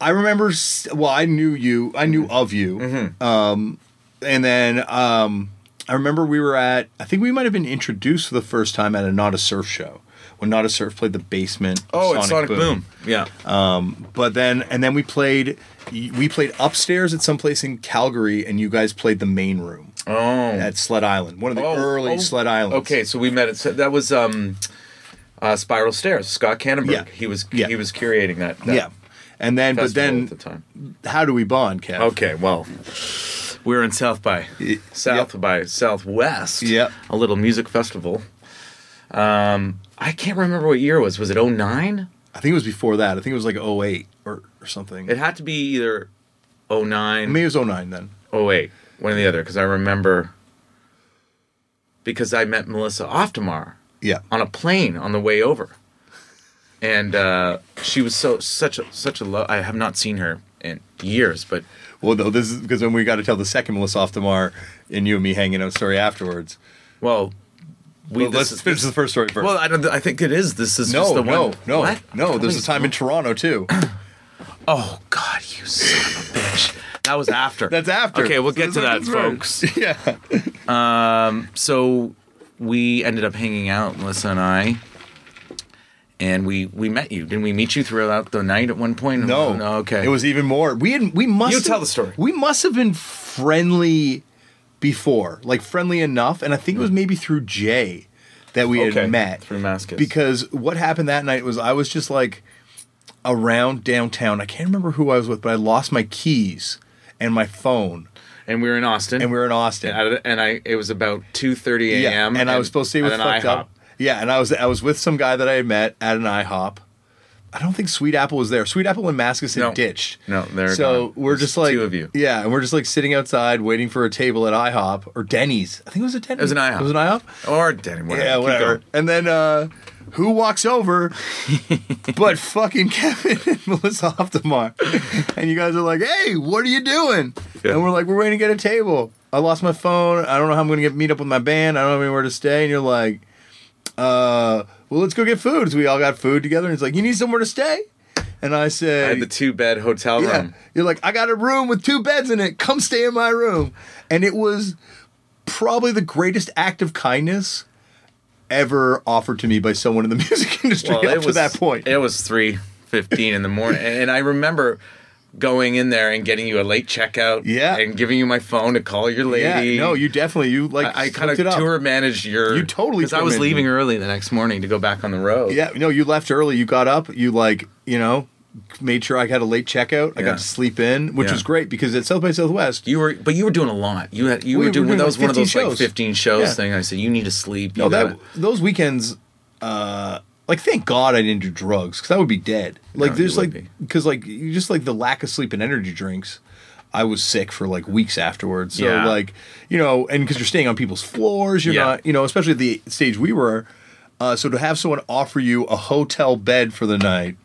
I remember, well, I knew you, I knew of you, mm-hmm. um, and then um, I remember we were at, I think we might have been introduced for the first time at a Not a Surf show, when Not a Surf played the basement Oh, Sonic, Sonic Boom. Boom, yeah. Um, but then, and then we played, we played upstairs at some place in Calgary, and you guys played the main room oh. at Sled Island, one of the oh, early oh. Sled Islands. Okay, so we met at, so that was um, uh, Spiral Stairs, Scott Cannenberg, yeah. he was yeah. he was curating that. that. Yeah. And then, but then, the time. how do we bond, Kev? Okay, well, we were in South by South yep. by Southwest, yep. a little music festival. Um, I can't remember what year it was. Was it oh nine? I think it was before that. I think it was like oh eight or, or something. It had to be either oh nine. Maybe it was oh nine then. oh eight, one or the other, because I remember, because I met Melissa Oftemar yeah. on a plane on the way over. And uh, she was so such a, such a love. I have not seen her in years, but well, no, this is because then we got to tell the second Melissa Oftemar and you and me hanging out story afterwards. Well, we well, let's is, finish the first story first. Well, I don't. I think it is. This is no, just the no, one. no, what? no. There's a time in Toronto too. Oh God, you son of a bitch! That was after. That's after. Okay, we'll so get to that, folks. Right. Yeah. Um. So we ended up hanging out, Melissa and I. And we, we met you. Didn't we meet you throughout the night at one point? No. No, okay. It was even more. We had, we must. You have, tell the story. We must have been friendly before, like friendly enough. And I think it was maybe through Jay that we okay. had met. Through Mascis. Because what happened that night was I was just like around downtown. I can't remember who I was with, but I lost my keys and my phone. And we were in Austin. And we were in Austin. And I, and I it was about two thirty a.m. Yeah, and, and I was supposed to be with Fucked Up. Yeah, and I was I was with some guy that I had met at an IHOP. I don't think Sweet Apple was there. Sweet Apple and Mascis had no. ditched. No, they're so gone. We're just like two of you. Yeah, and we're just like sitting outside waiting for a table at IHOP or Denny's. I think it was a Denny's. It was an IHOP. It was an IHOP or Denny's. Whatever. Yeah, whatever. And then uh, who walks over? But fucking Kevin and Melissa Optimar. And you guys are like, "Hey, what are you doing?" Yeah. And we're like, "We're waiting to get a table. I lost my phone. I don't know how I'm going to get meet up with my band. I don't have anywhere to stay." And you're like, Uh, well, let's go get food. So we all got food together, and it's like, "You need somewhere to stay?" And I said, I had the two bed hotel yeah. room. You're like, "I got a room with two beds in it. Come stay in my room." And it was probably the greatest act of kindness ever offered to me by someone in the music industry well, up was, to that point. It was three fifteen in the morning, and I remember going in there and getting you a late checkout, yeah, and giving you my phone to call your lady. Yeah, no, you definitely you like. I, I kind of tour managed your. You totally because I was leaving early the next morning to go back on the road. Yeah, no, you left early. You got up. You like you know made sure I got a late checkout. I yeah. got to sleep in, which yeah. was great because at South by Southwest you were, but you were doing a lot. You had you we, were doing, we were doing that was like one of those shows. Like fifteen shows yeah. thing. I said you need to sleep. You no, that those weekends. uh Like, thank God I didn't do drugs, because I would be dead. Like, no, there's, like, because, like, you just, like, the lack of sleep and energy drinks, I was sick for, like, weeks afterwards. So, yeah. like, you know, and because you're staying on people's floors, you're yeah. not, you know, especially at the stage we were. Uh, so to have someone offer you a hotel bed for the night,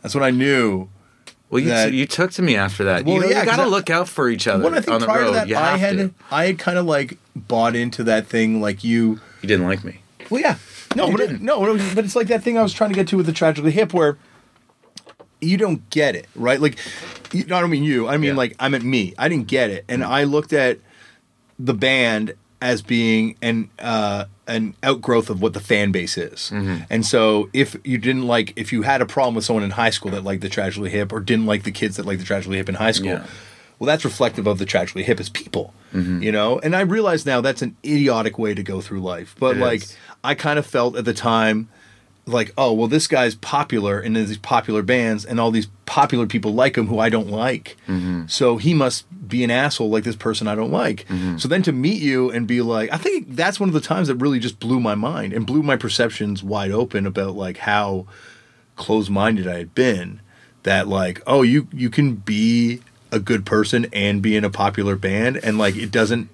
that's when I knew. Well, you, that, t- you took to me after that. Well, you know, yeah, you got to look out for each other well, I think on the prior road. To that, you I had, to. I had kind of, like, bought into that thing, like, you. You didn't like me. Well, yeah. No, but it, no, but it's like that thing I was trying to get to with the Tragically Hip, where you don't get it, right? Like, you, no, I don't mean you. I mean, yeah. like, I meant me. I didn't get it, and I looked at the band as being an uh, an outgrowth of what the fan base is. Mm-hmm. And so, if you didn't like, if you had a problem with someone in high school that liked the Tragically Hip, or didn't like the kids that liked the Tragically Hip in high school, yeah. well, that's reflective of the Tragically Hip as people, mm-hmm. you know. And I realize now that's an idiotic way to go through life, but it like. Is. I kind of felt at the time like, oh, well, this guy's popular and there's these popular bands and all these popular people like him who I don't like. Mm-hmm. So he must be an asshole like this person I don't like. Mm-hmm. So then to meet you and be like, I think that's one of the times that really just blew my mind and blew my perceptions wide open about like how closed-minded I had been that like, oh, you, you can be a good person and be in a popular band and like it doesn't.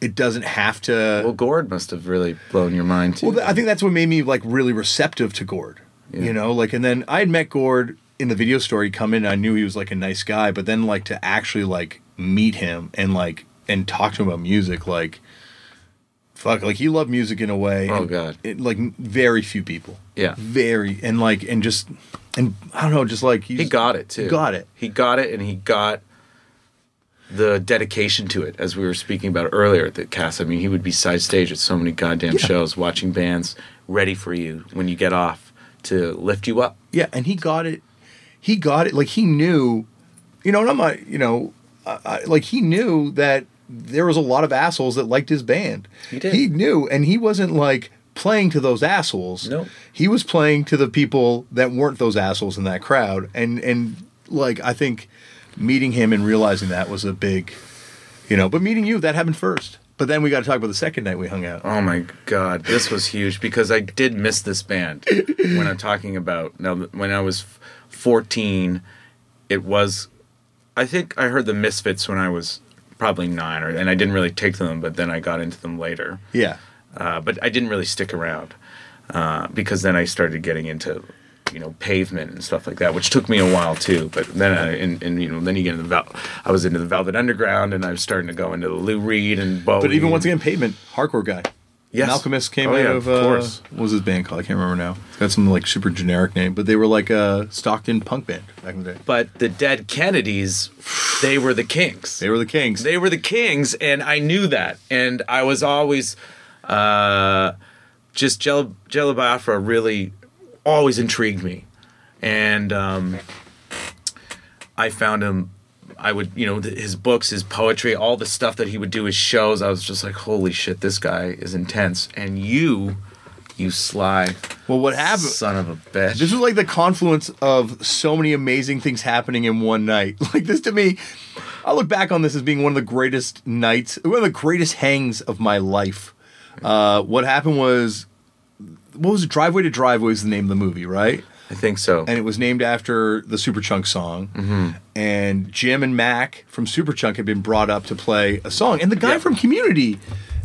It doesn't have to. Well, Gord must have really blown your mind too. Well, th- I think that's what made me like really receptive to Gord. Yeah. You know, like, and then I had met Gord in the video store. He'd come in, and I knew he was like a nice guy, but then like to actually like meet him and like and talk to him about music, like, fuck, like he loved music in a way. Oh God, it, like very few people. Yeah, very and like and just and I don't know, just like he, he just, got it too. Got it. He got it, and he got. The dedication to it, as we were speaking about earlier at the cast. I mean, he would be side stage at so many goddamn yeah. shows, watching bands ready for you when you get off to lift you up. Yeah, and he got it. He got it. Like, he knew, you know, and I'm not, you know, I, I, like, he knew that there was a lot of assholes that liked his band. He did. He knew, and he wasn't, like, playing to those assholes. No. He was playing to the people that weren't those assholes in that crowd. And, and like, I think... meeting him and realizing that was a big, you know, but meeting you, that happened first. But then we got to talk about the second night we hung out. Oh, my God. This was huge because I did miss this band when I'm talking about. Now, when I was fourteen, it was, I think I heard the Misfits when I was probably nine, or, and I didn't really take them, but then I got into them later. Yeah. Uh, but I didn't really stick around uh, because then I started getting into... you know, Pavement and stuff like that, which took me a while too. But then, I, and, and you know, then you get into the Vel- I was into the Velvet Underground, and I was starting to go into the Lou Reed and Bowie. But even once again, Pavement, hardcore guy. Yes, Malcolm X came oh, out yeah, of. of course. Uh, what was his band called? I can't remember now. It's got some like super generic name, but they were like a Stockton punk band back in the day. But the Dead Kennedys, they were the Kings. They were the Kings. They were the Kings, and I knew that, and I was always, uh, just Jello Biafra really. always intrigued me. And um, I found him, I would, you know, his books, his poetry, all the stuff that he would do, his shows. I was just like, holy shit, this guy is intense. And you, you sly well, what happened, son of a bitch. This was like the confluence of so many amazing things happening in one night. Like this to me, I look back on this as being one of the greatest nights, one of the greatest hangs of my life. Uh, what happened was, what was it? Driveway to Driveway is the name of the movie, right? I think so. And it was named after the Superchunk song. Mm-hmm. And Jim and Mac from Superchunk had been brought up to play a song. And the guy yeah. from Community,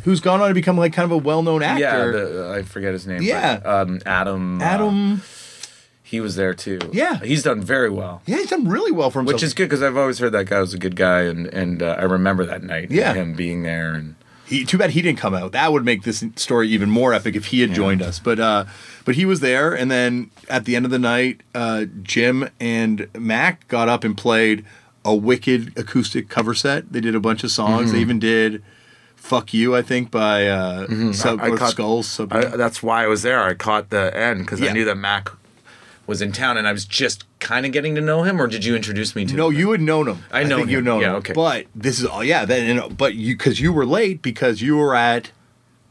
who's gone on to become like kind of a well-known actor. Yeah, the, I forget his name. Yeah. But, um, Adam. Adam. Uh, he was there too. Yeah. He's done very well. Yeah, he's done really well for himself. Which is good because I've always heard that guy was a good guy. And, and uh, I remember that night. Yeah. Him being there. And He, too bad he didn't come out. That would make this story even more epic if he had yeah. joined us. But uh, but he was there, and then at the end of the night, uh, Jim and Mac got up and played a wicked acoustic cover set. They did a bunch of songs. Mm-hmm. They even did "Fuck You," I think, by uh, mm-hmm. Sub- I, I caught, Skulls. Sub- I, that's why I was there. I caught the end because yeah. I knew that Mac was in town, and I was just kind of getting to know him. Or did you introduce me to no, him? No, you had known him. I know I think you know him. Yeah, okay. But this is all, yeah. Then, and, but you because you were late because you were at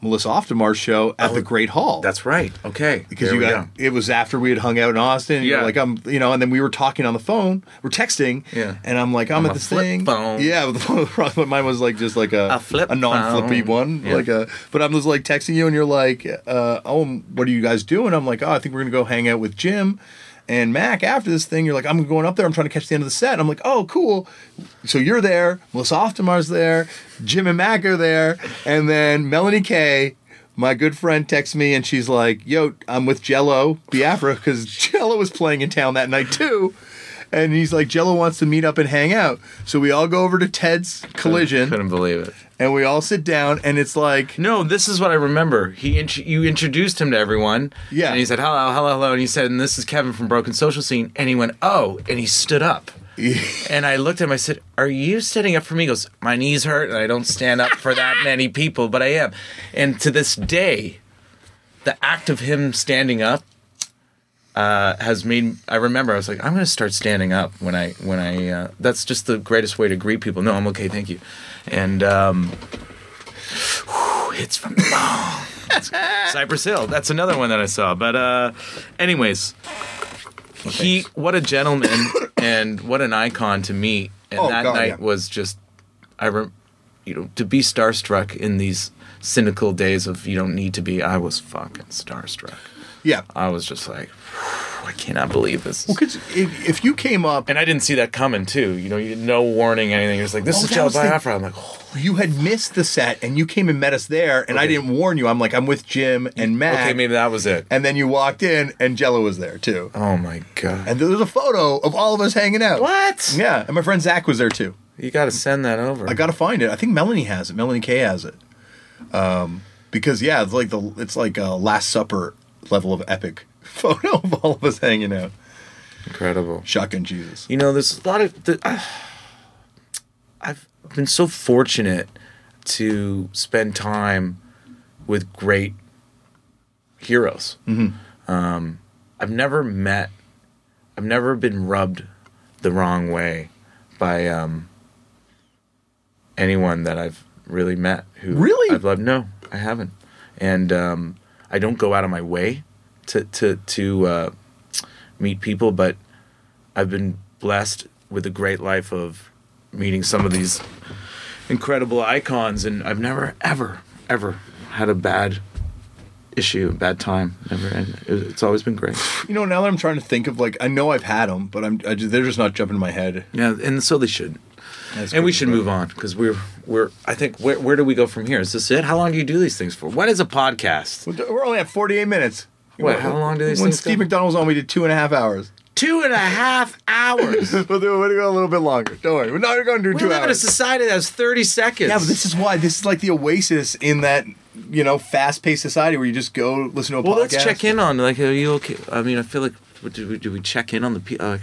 Melissa Oftemar's show at oh, the Great Hall. That's right. Okay, because there you got go. It was after we had hung out in Austin. And yeah, you were like I'm, you know, and then we were talking on the phone. We're texting. Yeah, and I'm like, I'm, I'm at this thing. Phone. Yeah, but the phone, but mine was like just like a a, flip a non-flippy phone. One. Yeah. Like a, but I'm just like texting you, and you're like, uh, oh, what are you guys doing? I'm like, oh, I think we're gonna go hang out with Jim and Mac after this thing. You're like, I'm going up there. I'm trying to catch the end of the set. I'm like, oh, cool. So you're there. Melissa Oftemar's there. Jim and Mac are there. And then Melanie Kay, my good friend, texts me, and she's like, yo, I'm with Jello Biafra because Jello was playing in town that night too. And he's like, Jello wants to meet up and hang out. So we all go over to Ted's Collision. Couldn't believe it. And we all sit down, and it's like... No, this is what I remember. He int- You introduced him to everyone. Yeah. And he said, hello, hello, hello. And he said, and this is Kevin from Broken Social Scene. And he went, oh. And he stood up. And I looked at him. I said, are you standing up for me? He goes, my knees hurt, and I don't stand up for that many people, but I am. And to this day, the act of him standing up, Uh, has made. I remember I was like, I'm going to start standing up when I when I. Uh, that's just the greatest way to greet people. No, I'm okay, thank you. And um, whew, it's from the oh, Cypress Hill. That's another one that I saw. But uh, anyways, well, he thanks. What a gentleman and what an icon to me. And oh, that God, night yeah. was just I re- you know to be starstruck in these cynical days of you don't need to be. I was fucking starstruck. Yeah, I was just like, I cannot believe this. Well, because if, if you came up, and I didn't see that coming too. You know, you didn't no warning anything. It was like this oh, is Jello Biafra. I'm like, holy you had missed the set, and you came and met us there, and okay. I didn't warn you. I'm like, I'm with Jim and Matt. Okay, maybe that was it. And then you walked in, and Jello was there too. Oh my God! And there was a photo of all of us hanging out. What? Yeah, and my friend Zach was there too. You got to send that over. I got to find it. I think Melanie has it. Melanie Kay has it. Um, because yeah, it's like the it's like a Last Supper level of epic photo of all of us hanging out. Incredible. Shotgun Jesus. You know, there's a lot of... The, uh, I've been so fortunate to spend time with great heroes. Mm-hmm. Um, I've never met... I've never been rubbed the wrong way by um, anyone that I've really met. Who really? I've loved. No, I haven't. And... Um, I don't go out of my way to to to uh, meet people, but I've been blessed with a great life of meeting some of these incredible icons, and I've never, ever, ever had a bad issue, a bad time. Never, and it's always been great. You know, now that I'm trying to think of, like, I know I've had them, but I'm I just, they're just not jumping in my head. Yeah, and so they should. That's and we should move on because we're we're. I think where where do we go from here? Is this it? How long do you do these things for? What is a podcast? We're only at forty-eight minutes. What? How long do these when things? When Steve go? McDonald's on, we did two and a half hours. Two and a half hours. We'll do. We're gonna go a little bit longer. Don't worry. We're not going to do we two hours. We live in a society that has thirty seconds. Yeah, but this is why this is like the oasis in that you know fast-paced society where you just go listen to a well, podcast. Well, let's check in on like are you okay? I mean, I feel like do we, do we check in on the people? Uh,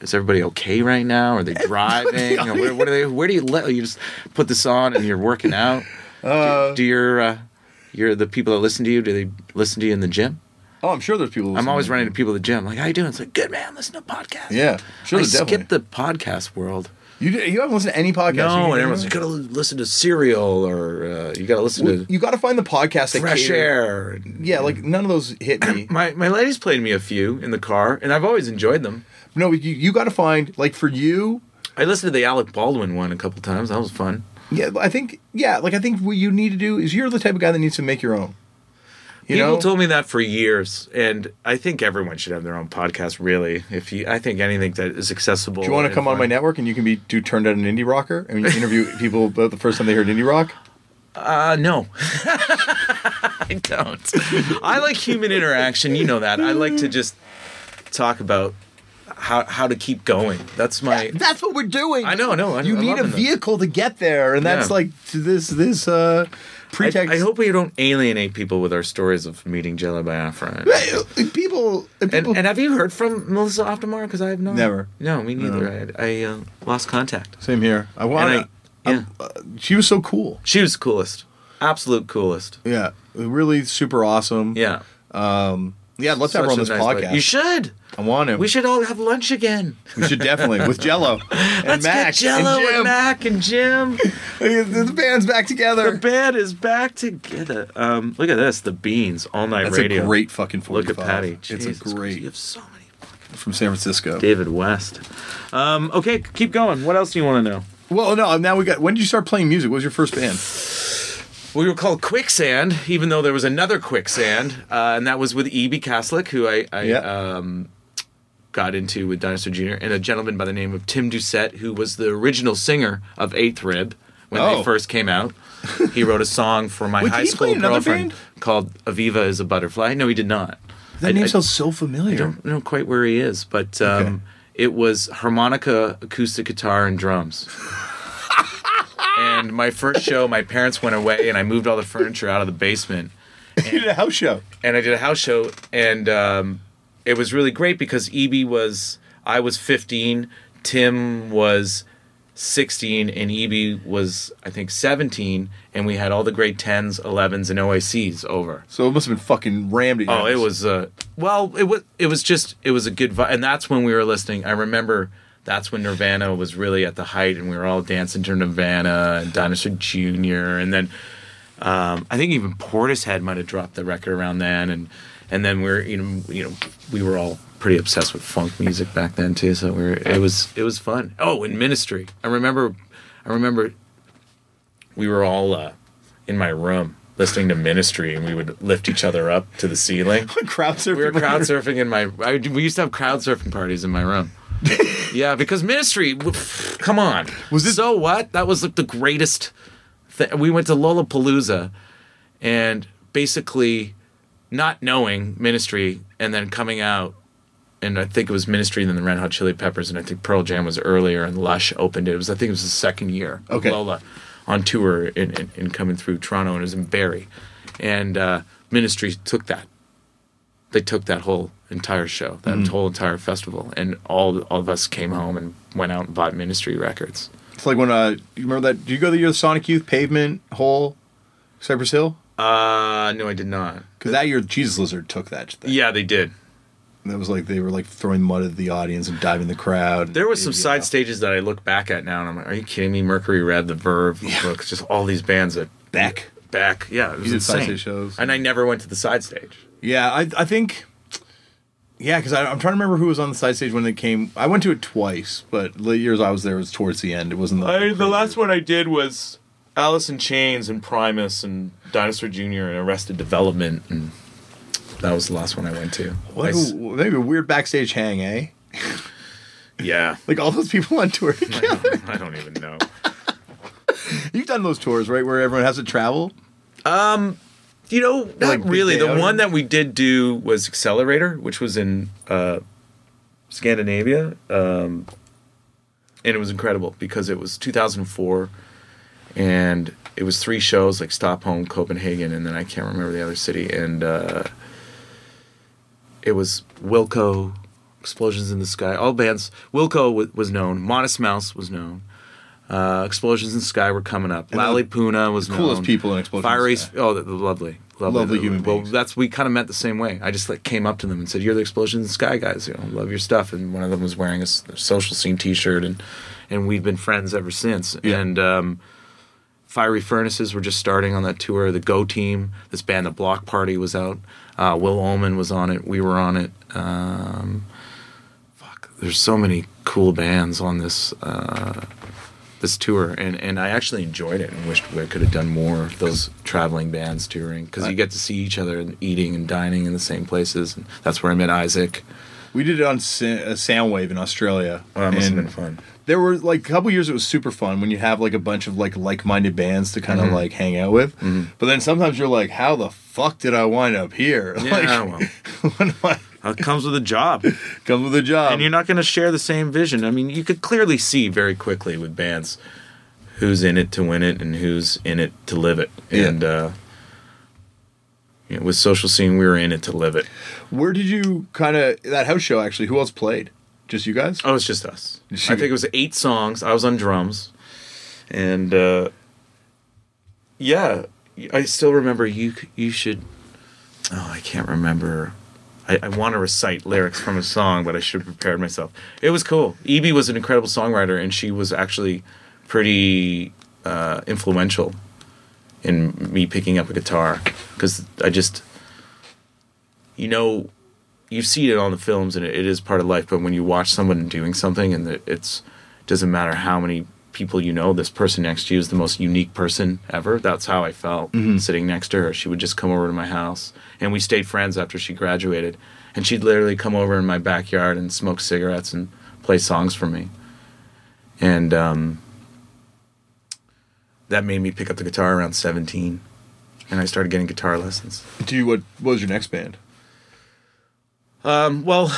Is everybody okay right now? Are they driving? Or where, what are they, where do you let you just put this on and you're working out? Uh, do, do your uh, your the people that listen to you? Do they listen to you in the gym? Oh, I'm sure there's people. I'm always running to people at the gym. Like, how you doing? It's like, good man, listen to podcasts. Yeah, sure. I skip the podcast world. You you haven't listened to any podcast? No, and everyone's like, you gotta listen to Serial, or uh, you gotta listen well, to. You gotta find the podcast that Fresh cater. Air. And, yeah, like none of those hit me. my my lady's played me a few in the car, and I've always enjoyed them. No, you you gotta find, like, for you. I listened to the Alec Baldwin one a couple times. That was fun. Yeah, I think yeah, like I think what you need to do is you're the type of guy that needs to make your own. You People know? told me that for years, and I think everyone should have their own podcast, really. If you, I think anything that is accessible. Do you want to come fun. on my network and you can be do turned out an indie rocker? I mean, you interview people about the first time they heard indie rock? Uh, no. I don't. I like human interaction. You know that. I like to just talk about how how to keep going. That's my... Yeah, that's what we're doing. I know, no, I know. You I'm need a vehicle them. to get there, and that's yeah. like this... this uh, I, I hope we don't alienate people with our stories of meeting Jello Biafra. Right. People, people. And, and have you heard from Melissa Oftemar? Because I have not. Never. No, me neither. No. I, I uh, lost contact. Same here. I want. Yeah. Uh, she was so cool. She was the coolest. Absolute coolest. Yeah. Really super awesome. Yeah. Um, yeah. Let's Such have her on this nice podcast. Place. You should. I want him. We should all have lunch again. We should definitely with Jello and Let's Mac get Jello and, and Mac and Jim. The band's back together. The band is back together. Um, look at this, the Beans all night That's radio. That's a great fucking forty-five. Look at Patty. Jesus, it's a great. You have so many fucking from San Francisco. David West. Um, okay, keep going. What else do you want to know? Well, no. Now we got. When did you start playing music? What was your first band? We were called Quicksand, even though there was another Quicksand, uh, and that was with Evie Kaslik, who I. I yeah. um, got into with Dinosaur Junior, and a gentleman by the name of Tim Doucette, who was the original singer of eighth rib when oh. they first came out. He wrote a song for my Wait, high school girlfriend called Aviva is a Butterfly. No, he did not. That I, name I, sounds so familiar. I don't know quite where he is, but um, okay. It was harmonica, acoustic guitar, and drums. And my first show, my parents went away, and I moved all the furniture out of the basement. And, you did a house show. And I did a house show, and... Um, it was really great because E B was, I was fifteen, Tim was sixteen, and E B was, I think, seventeen, and we had all the grade tens, elevens, and O A Cs over. So it must have been fucking rammed at you. Oh, it was, uh, well, it was it was just, it was a good vibe, and that's when we were listening. I remember that's when Nirvana was really at the height, and we were all dancing to Nirvana and Dinosaur Junior, and then um, I think even Portishead might have dropped the record around then, and... And then we're you know you know we were all pretty obsessed with funk music back then too, so we were, it was it was fun. Oh, and Ministry. I remember, I remember, we were all uh, in my room listening to Ministry, and we would lift each other up to the ceiling. crowd surfing. We were crowd surfing in my. I, we used to have crowd surfing parties in my room. Yeah, because Ministry. Come on. Was this- so what? That was like the greatest thing. We went to Lollapalooza, and basically. Not knowing Ministry and then coming out, and I think it was Ministry and then the Red Hot Chili Peppers, and I think Pearl Jam was earlier and Lush opened it. It was I think it was the second year okay. of Lola on tour and, and, and coming through Toronto, and it was in Barrie. And uh, Ministry took that. They took that whole entire show, that mm-hmm. whole entire festival, and all all of us came home and went out and bought Ministry records. It's like when, uh, you remember that, do you go the year of Sonic Youth, Pavement, Hole, Cypress Hill? Uh, no, I did not. Because that year, Jesus Lizard took that thing. Yeah, they did. And that was like, they were like throwing mud at the audience and diving the crowd. There was some side out. stages that I look back at now and I'm like, are you kidding me? Mercury Rev, The Verve, yeah. Brooks, just all these bands that... Beck. Beck, yeah. It was you insane. Did side stage shows. And I never went to the side stage. Yeah, I I think... Yeah, because I'm trying to remember who was on the side stage when they came. I went to it twice, but the years I was there was towards the end. It wasn't the... I, the last one I did was... Alice in Chains and Primus and Dinosaur Junior and Arrested Development, and that was the last one I went to. What a, maybe a weird backstage hang, eh? Yeah. Like all those people on tour together. I don't, I don't even know. You've done those tours, right, where everyone has to travel? Um, you know, not like really. The one that we did do was Accelerator, which was in uh, Scandinavia, um, and it was incredible because it was two thousand four. And it was three shows, like Stockholm, Copenhagen, and then I can't remember the other city. And uh, it was Wilco, Explosions in the Sky, all bands. Wilco w- was known. Modest Mouse was known. Uh, Explosions in the Sky were coming up. Lally Poona was known. Coolest people in Explosions in the Sky. Fire Ace, oh, the, the lovely. Lovely, lovely human beings. Well, that's we kind of met the same way. I just like came up to them and said, "You're the Explosions in the Sky guys. You know, love your stuff." And one of them was wearing a Social Scene T-shirt, and and we've been friends ever since. Yeah. And um, Fiery Furnaces were just starting on that tour. The Go Team, this band, The Block Party, was out. Uh, Will Oldman was on it. We were on it. Um, fuck, there's so many cool bands on this. Uh, This tour, and, and I actually enjoyed it and wished we could have done more of those traveling bands touring, because you get to see each other and eating and dining in the same places, and that's where I met Isaac. We did it on Soundwave in Australia. Oh, that must have been fun. There were like a couple years it was super fun when you have like a bunch of like like-minded bands to kind of mm-hmm. like hang out with, mm-hmm. but then sometimes you're like, how the fuck did I wind up here? Yeah, like, well. What am I? It comes with a job. Comes with a job. And you're not going to share the same vision. I mean, you could clearly see very quickly with bands who's in it to win it and who's in it to live it. Yeah. And uh, you know, with Social Scene, we were in it to live it. Where did you kind of... That house show, actually, who else played? Just you guys? Oh, it's just us. She, I think it was eight songs. I was on drums. And, uh, yeah, I still remember you, you should... Oh, I can't remember... I, I want to recite lyrics from a song, but I should have prepared myself. It was cool. Evie was an incredible songwriter, and she was actually pretty uh, influential in me picking up a guitar. Because I just, you know, you see it on the films, and it, it is part of life, but when you watch someone doing something, and it's doesn't matter how many people you know, this person next to you is the most unique person ever. That's how I felt mm-hmm. sitting next to her. She would just come over to my house, and we stayed friends after she graduated, and she'd literally come over in my backyard and smoke cigarettes and play songs for me, and um, that made me pick up the guitar around seventeen, and I started getting guitar lessons. Do you, what, what was your next band? Um, well,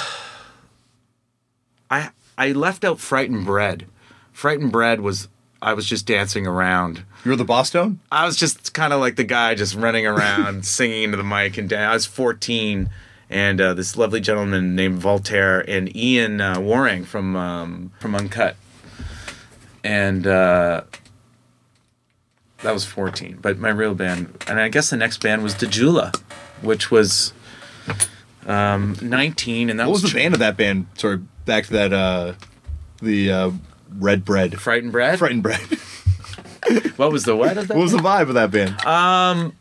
I I left out Frightened Bread. Frightened Bread was, I was just dancing around. You were the boss down? I was just kind of like the guy just running around, singing into the mic. And I was fourteen, and uh, this lovely gentleman named Voltaire and Ian uh, Waring from um, from Uncut. And uh, that was fourteen. But my real band, and I guess the next band was Dejula, which was um, nineteen. And that what was, was the band of that band? Sorry, back to that, uh, the... Uh, Red Bread. Frightened Bread? Frightened Bread. What was the what? Of that what was the vibe of that band? Um,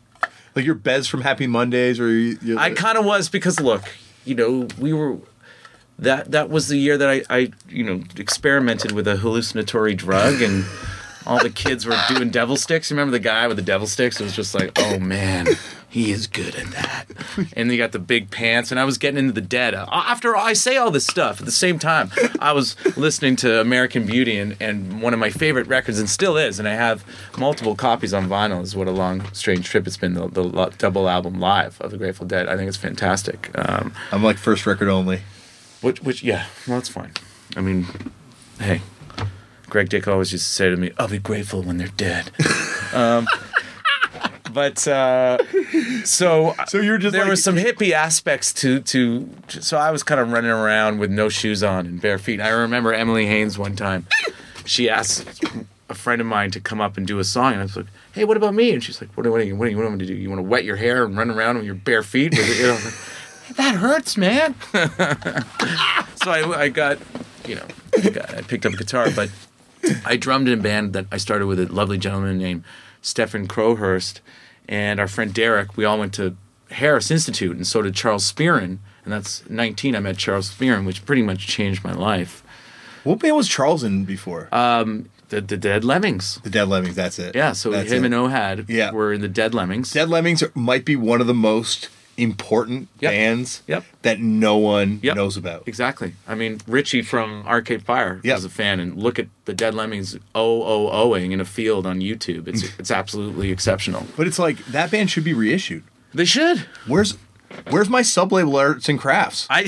like your Bez from Happy Mondays, or you, you know, I kind of was, because look, you know, we were that that was the year that I, I you know experimented with a hallucinatory drug, and all the kids were doing devil sticks. Remember the guy with the devil sticks? It was just like, oh man, he is good at that. And they got the big pants, and I was getting into the Dead. After I say all this stuff, at the same time, I was listening to American Beauty, and, and one of my favorite records, and still is, and I have multiple copies on vinyl, is What a Long Strange Trip It's Been, the, the double album live of the Grateful Dead. I think it's fantastic. Um, I'm like first record only. Which, which yeah, well, that's fine. I mean, hey, Greg Dick always used to say to me, I'll be grateful when they're dead. um But uh, so, so you're just there like, were some hippie aspects to, to so I was kind of running around with no shoes on and bare feet. I remember Emily Haynes one time, she asked a friend of mine to come up and do a song, and I was like, hey, what about me? And she's like, what do, what do, you, what do you want me to do? You want to wet your hair and run around with your bare feet? With you know, like, that hurts, man. So I, I got, you know, I, got, I picked up a guitar, but I drummed in a band that I started with a lovely gentleman named Stephen Crowhurst. And our friend Derek, we all went to Harris Institute, and so did Charles Spearin. And that's nineteen, I met Charles Spearin, which pretty much changed my life. What band was Charles in before? Um, the, the Dead Lemmings. The Dead Lemmings, that's it. Yeah, so that's him it. and Ohad yeah. were in the Dead Lemmings. Dead Lemmings are, might be one of the most important yep. bands yep. that no one yep. knows about. Exactly. I mean, Richie from Arcade Fire yep. was a fan, and look at the Dead Lemmings oh oh oh-ing in a field on YouTube. It's it's absolutely exceptional. But it's like, that band should be reissued. They should. Where's where's my sub-label Arts and Crafts? I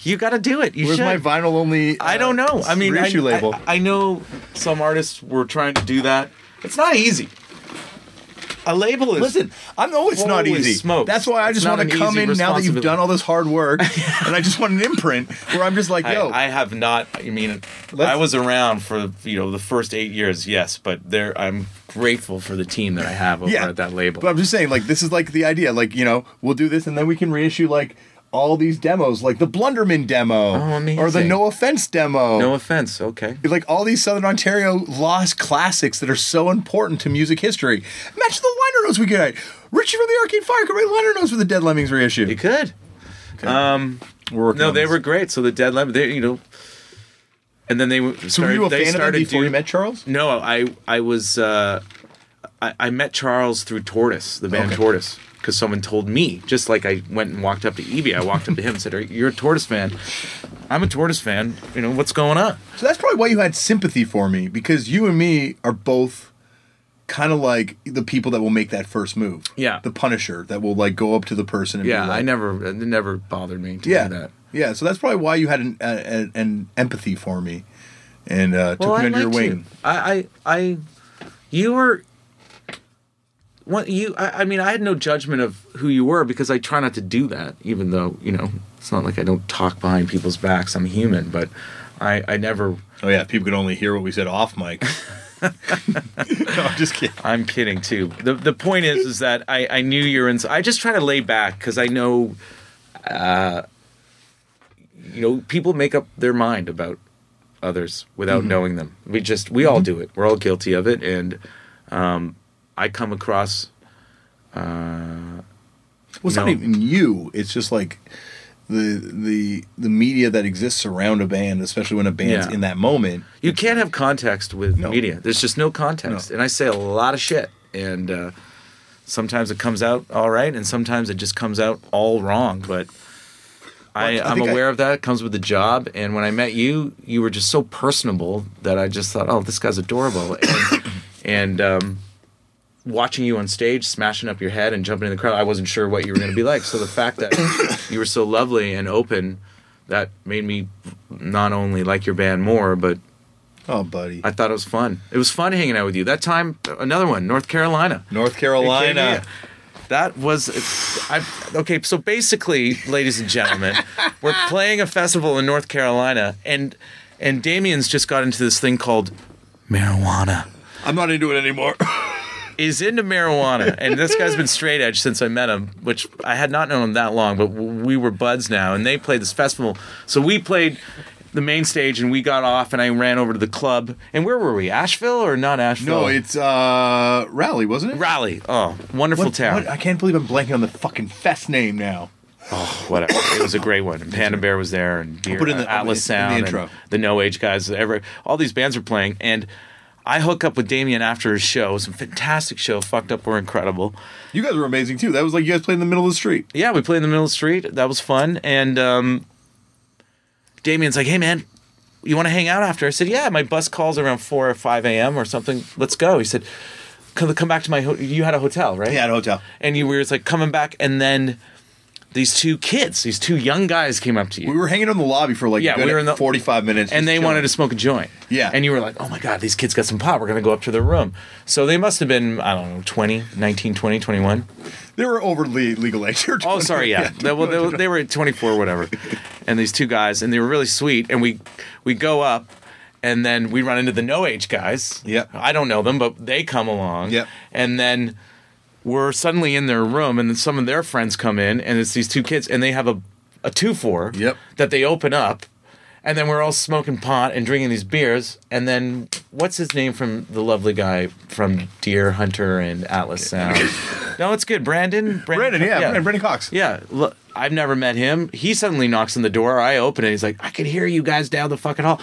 You gotta do it. You where's should. my vinyl only uh, I don't know. I mean, reissue I, label? I, I know some artists were trying to do that. It's not easy. A label is... Listen, I know it's not easy. Smokes. That's why I just want to come in now that you've done all this hard work, and I just want an imprint where I'm just like, yo... I, I have not... I mean, Let's, I was around for, you know, the first eight years, yes, but there I'm... grateful for the team that I have over yeah, at that label. But I'm just saying, like, this is like the idea, like, you know, we'll do this and then we can reissue like all these demos, like the Blunderman demo, oh, amazing, or the No Offense demo. No Offense, okay. Like all these Southern Ontario lost classics that are so important to music history. Imagine the liner notes we could write. Richie from the Arcade Fire could write liner notes for the Dead Lemmings reissue. You could. Okay. Um, we're no, they this. were great. So the Dead Lemmings, they, you know. And then they started. So were you a fan of them before you met Charles? No, I I was uh, I, I met Charles through Tortoise, the band okay. Tortoise, because someone told me. Just like I went and walked up to Evie, I walked up to him and said, hey, "You're a Tortoise fan. I'm a Tortoise fan. You know what's going on?" So that's probably why you had sympathy for me, because you and me are both kind of like the people that will make that first move. Yeah, the Punisher that will like go up to the person. And yeah, be like, I never it never bothered me to yeah. do that. Yeah, so that's probably why you had an uh, an empathy for me, and uh, well, took me I under your wing. You. I, I, I, you were, what you? I, I mean, I had no judgment of who you were because I try not to do that. Even though, you know, it's not like I don't talk behind people's backs. I'm human, but I, I never. Oh yeah, people could only hear what we said off mic. No, I'm just kidding. I'm kidding too. the The point is, is that I, I knew you're in. I just try to lay back because I know. Uh, You know, people make up their mind about others without mm-hmm. knowing them. We just, we mm-hmm. all do it. We're all guilty of it. And um, I come across... Uh, well, it's no. not even you. It's just like the the the media that exists around a band, especially when a band's yeah. in that moment. You can't have context with no. media. There's just no context. No. And I say a lot of shit. And uh, sometimes it comes out all right, and sometimes it just comes out all wrong. But... I, I'm aware I, of that. It comes with the job. And when I met you, you were just so personable that I just thought, oh, this guy's adorable. And, and um, watching you on stage, smashing up your head and jumping in the crowd, I wasn't sure what you were going to be like. So the fact that you were so lovely and open, that made me not only like your band more, but oh, buddy, I thought it was fun. It was fun hanging out with you. That time, another one, North Carolina. North Carolina. That was, I, okay, so basically, ladies and gentlemen, we're playing a festival in North Carolina, and and Damian's just got into this thing called marijuana. I'm not into it anymore. He's into marijuana, and this guy's been straight edge since I met him, which I had not known him that long, but we were buds now, and they played this festival. So we played the main stage, and we got off, and I ran over to the club. And where were we? Asheville or not Asheville? No, it's uh, Raleigh, wasn't it? Raleigh. Oh, wonderful what, town. What? I can't believe I'm blanking on the fucking fest name now. Oh, whatever. It was a great one. And Panda Bear was there, and Deer, put in the, Atlas Sound, in the, intro. And the No Age guys. Every, all these bands were playing, and I hook up with Damian after his show. It was a fantastic show. Fucked Up were incredible. You guys were amazing, too. That was like you guys played in the middle of the street. Yeah, we played in the middle of the street. That was fun, and... um Damian's like, hey, man, you want to hang out after? I said, yeah, my bus calls around four or five a.m. or something. Let's go. He said, come, come back to my hotel. You had a hotel, right? Yeah, I had a hotel. And you were just like coming back. And then these two kids, these two young guys came up to you. We were hanging in the lobby for like yeah, we were in the, forty-five minutes. And they chilling. wanted to smoke a joint. Yeah. And you were like, oh, my God, these kids got some pot. We're going to go up to their room. So they must have been, I don't know, twenty, nineteen, twenty, twenty-one. They were overly legal age. Oh, sorry, yeah. yeah they, well, they, they were at twenty-four or whatever. And these two guys, and they were really sweet. And we we go up, and then we run into the No Age guys. Yeah. I don't know them, but they come along. Yeah. And then we're suddenly in their room, and then some of their friends come in, and it's these two kids, and they have a, a two-four yep. that they open up. And then we're all smoking pot and drinking these beers. And then what's his name from the lovely guy from Deer Hunter and Atlas Sound? No, it's good. Brandon? Brandon, Brandon yeah. yeah. Brandon Cox. Yeah. Look, I've never met him. He suddenly knocks on the door. I open it. He's like, I can hear you guys down the fucking hall.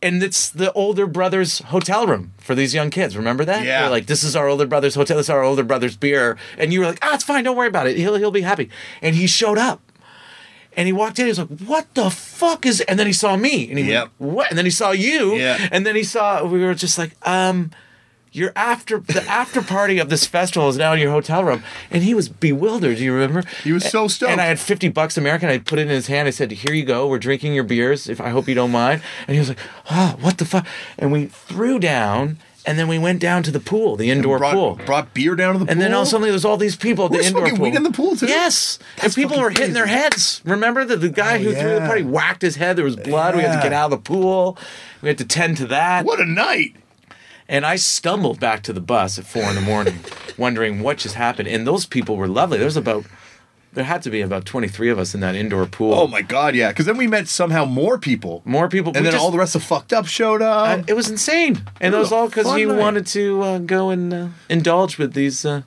And it's the older brother's hotel room for these young kids. Remember that? Yeah. They're like, this is our older brother's hotel. This is our older brother's beer. And you were like, ah, it's fine. Don't worry about it. He'll, he'll be happy. And he showed up. And he walked in, he was like, what the fuck is... And then he saw me. And he yep. went, what? And then he saw you. Yeah. And then he saw... We were just like, um, you're after... The after party of this festival is now in your hotel room. And he was bewildered, do you remember? He was so stoked. And I had fifty bucks American. I put it in his hand. I said, here you go. We're drinking your beers. If I hope you don't mind. And he was like, oh, what the fuck? And we threw down... And then we went down to the pool, the indoor brought, pool. Brought beer down to the and pool? And then all suddenly there was all these people at the indoor pool. Weed in the pool, too? Yes. That's and people were hitting crazy. Their heads. Remember that the guy oh, who yeah. threw the party whacked his head. There was blood. Yeah. We had to get out of the pool. We had to tend to that. What a night. And I stumbled back to the bus at four in the morning wondering what just happened. And those people were lovely. There was about... There had to be about twenty-three of us in that indoor pool. Oh, my God, yeah. Because then we met somehow more people. More people. And we then just, all the rest of Fucked Up showed up. Uh, it was insane. And it was all because you night. wanted to uh, go and uh, indulge with these uh,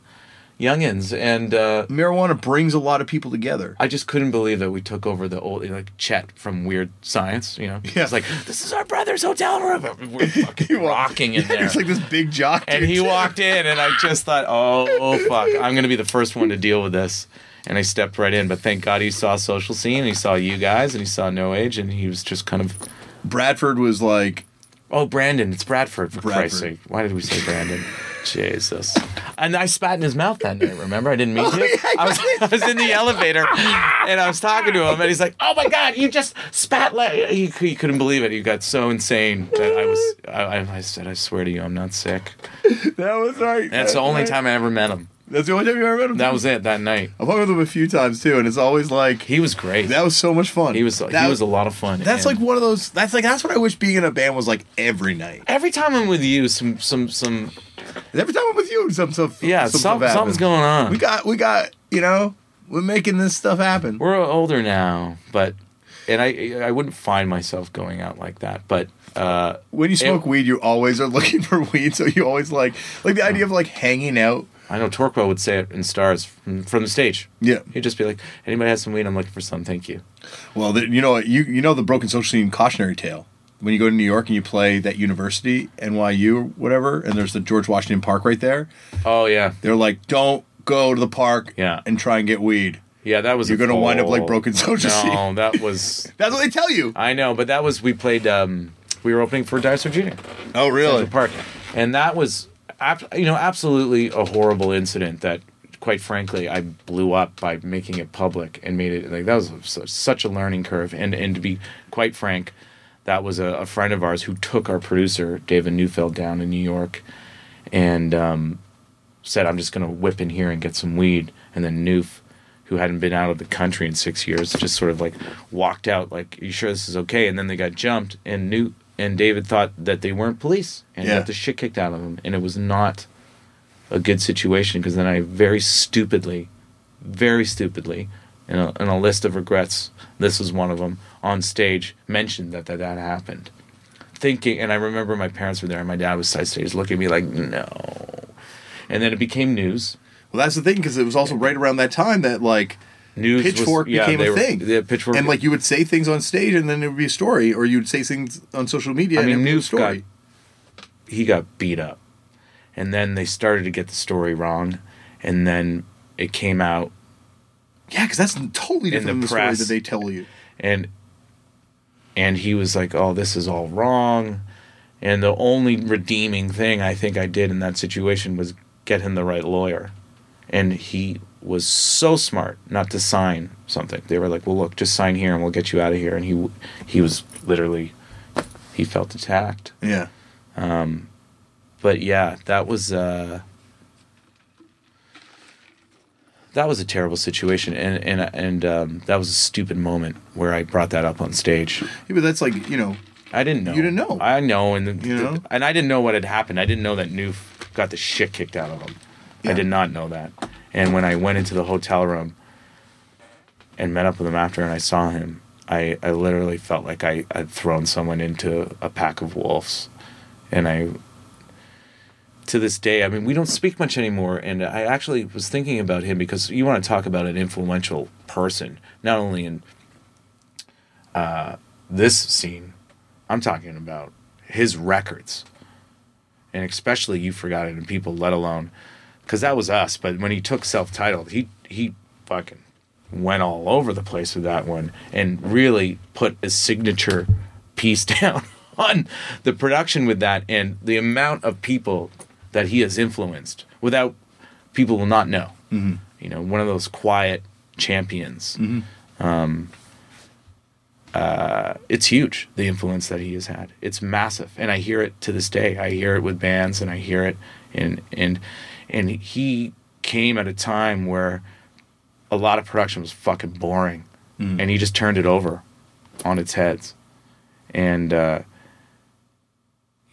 youngins. And uh, marijuana brings a lot of people together. I just couldn't believe that we took over the old, like, Chet from Weird Science, you know? Yeah. It's like, this is our brother's hotel room. We're fucking rocking in yeah, there. It's like this big jock. And he walked in, and I just thought, oh, oh fuck, I'm going to be the first one to deal with this. And I stepped right in, but thank God he saw Social Scene, and he saw you guys, and he saw No Age, and he was just kind of... Bradford was like... Oh, Brandon, it's Bradford, for Bradford. Christ's sake. Why did we say Brandon? Jesus. And I spat in his mouth that night, remember? I didn't mean oh, to. Yeah, I, I, was, I was in the elevator, and I was talking to him, and he's like, oh my God, you just spat... Like... He, he couldn't believe it. He got so insane that I was... I, I said, I swear to you, I'm not sick. That was right. That's that the only right. time I ever met him. That's the only time you ever met him? That was it, that night. I've hung with him a few times, too, and it's always like... He was great. That was so much fun. He was that, he was a lot of fun. That's and like one of those... That's like that's what I wish being in a band was like every night. Every time I'm with you, some... some, some every time I'm with you, some stuff Yeah, some, some, stuff something's going on. We got, we got, you know, we're making this stuff happen. We're older now, but... And I I wouldn't find myself going out like that, but... Uh, when you smoke it, weed, you always are looking for weed, so you always like... Like the idea of like hanging out... I know Torquil would say it in Stars from, from the stage. Yeah. He'd just be like, anybody has some weed? I'm looking for some. Thank you. Well, the, you know you you know the Broken Social Scene cautionary tale. When you go to New York and you play that university, N Y U or whatever, and there's the George Washington Park right there. Oh, yeah. They're like, don't go to the park yeah. and try and get weed. Yeah, that was You're going to wind up like Broken Social no, Scene. No, that was... That's what they tell you. I know, but that was... We played... Um, we were opening for Dinosaur Junior Oh, really? Park. And that was... You know, absolutely a horrible incident that, quite frankly, I blew up by making it public and made it, like, that was such a learning curve. And and to be quite frank, that was a, a friend of ours who took our producer, David Neufeld, down in New York and um, said, I'm just going to whip in here and get some weed. And then Neuf, who hadn't been out of the country in six years, just sort of, like, walked out, like, are you sure this is okay? And then they got jumped, and Neuf... And David thought that they weren't police and yeah. got the shit kicked out of him. And it was not a good situation because then I very stupidly, very stupidly, in a, in a list of regrets, this was one of them, on stage mentioned that that, that happened. Thinking, and I remember my parents were there and my dad was side stage looking at me like, no. And then it became news. Well, that's the thing because it was also right around that time that like... News Pitchfork was, yeah, became a were, thing. Yeah, Pitchfork. And like you would say things on stage and then it would be a story, or you would say things on social media I mean, and it would be a story. Got, he got beat up. And then they started to get the story wrong. And then it came out. Yeah, because that's totally different in the, the press, story that they tell you. And and he was like, oh, this is all wrong. And the only redeeming thing I think I did in that situation was get him the right lawyer. And he... was so smart not to sign something. They were like, well, look, just sign here and we'll get you out of here. And he he was literally, he felt attacked. Yeah. Um, but yeah, that was, uh, that was a terrible situation. And, and, and um, that was a stupid moment where I brought that up on stage. Yeah, but that's like, you know. I didn't know. You didn't know. I know. And, the, you know? The, and I didn't know what had happened. I didn't know that Neuf got the shit kicked out of him. Yeah. I did not know that. And when I went into the hotel room and met up with him after and I saw him, I, I literally felt like I had thrown someone into a pack of wolves. And I, to this day, I mean, we don't speak much anymore. And I actually was thinking about him because you want to talk about an influential person, not only in uh, this scene, I'm talking about his records. And especially You Forgot It and People, let alone... Because that was us, but when he took self-titled, he he fucking went all over the place with that one and really put a signature piece down on the production with that and the amount of people that he has influenced without people will not know. Mm-hmm. You know, one of those quiet champions. Mm-hmm. Um, uh, it's huge, the influence that he has had. It's massive. And I hear it to this day. I hear it with bands, and I hear it. And, and, and he came at a time where a lot of production was fucking boring. Mm. And he just turned it over on its heads. And, uh,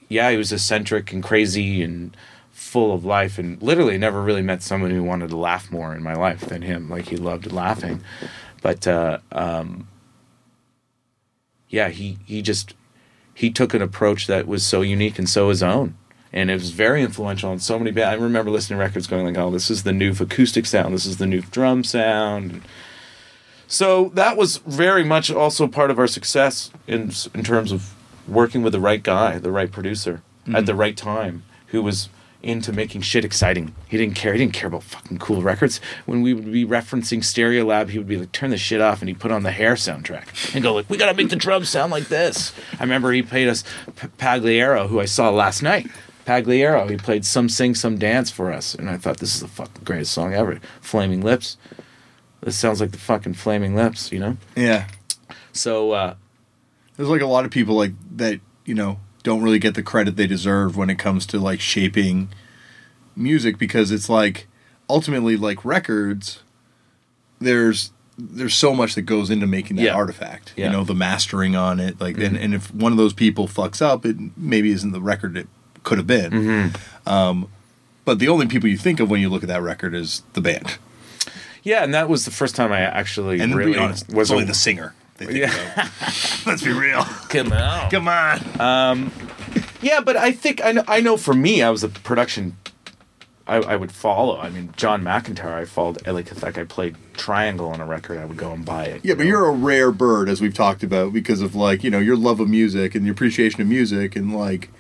yeah, he was eccentric and crazy and full of life, and literally never really met someone who wanted to laugh more in my life than him. Like, he loved laughing. But, uh, um, yeah, he, he just, he took an approach that was so unique and so his own. And it was very influential on so many bands. I remember listening to records going like, oh, this is the new acoustic sound. This is the new drum sound. So that was very much also part of our success in in terms of working with the right guy, the right producer, mm-hmm. at the right time, who was into making shit exciting. He didn't care. He didn't care about fucking cool records. When we would be referencing Stereo Lab, he would be like, turn the shit off, and he'd put on the Hair soundtrack and go like, we gotta make the drums sound like this. I remember he played us P- Pagliaro, who I saw last night. Pagliaro, he played Some Sing, Some Dance for us, and I thought, this is the fucking greatest song ever. Flaming Lips. This sounds like the fucking Flaming Lips, you know? Yeah. So, uh... there's, like, a lot of people, like, that, you know, don't really get the credit they deserve when it comes to, like, shaping music, because it's, like, ultimately, like, records, there's there's so much that goes into making that yeah. artifact. Yeah. You know, the mastering on it, like, mm-hmm. and, and if one of those people fucks up, it maybe isn't the record it could have been. Mm-hmm. Um, but the only people you think of when you look at that record is the band. Yeah, and that was the first time I actually and really... And to be honest, only the singer. They think yeah. Let's be real. Come on. Come on. Um, yeah, but I think... I know, I know for me, I was a production... I, I would follow. I mean, John McIntyre, I followed Eli Kathak. I played Triangle on a record. I would go and buy it. Yeah, you but know? You're a rare bird, as we've talked about, because of, like, you know, your love of music and your appreciation of music, and, like,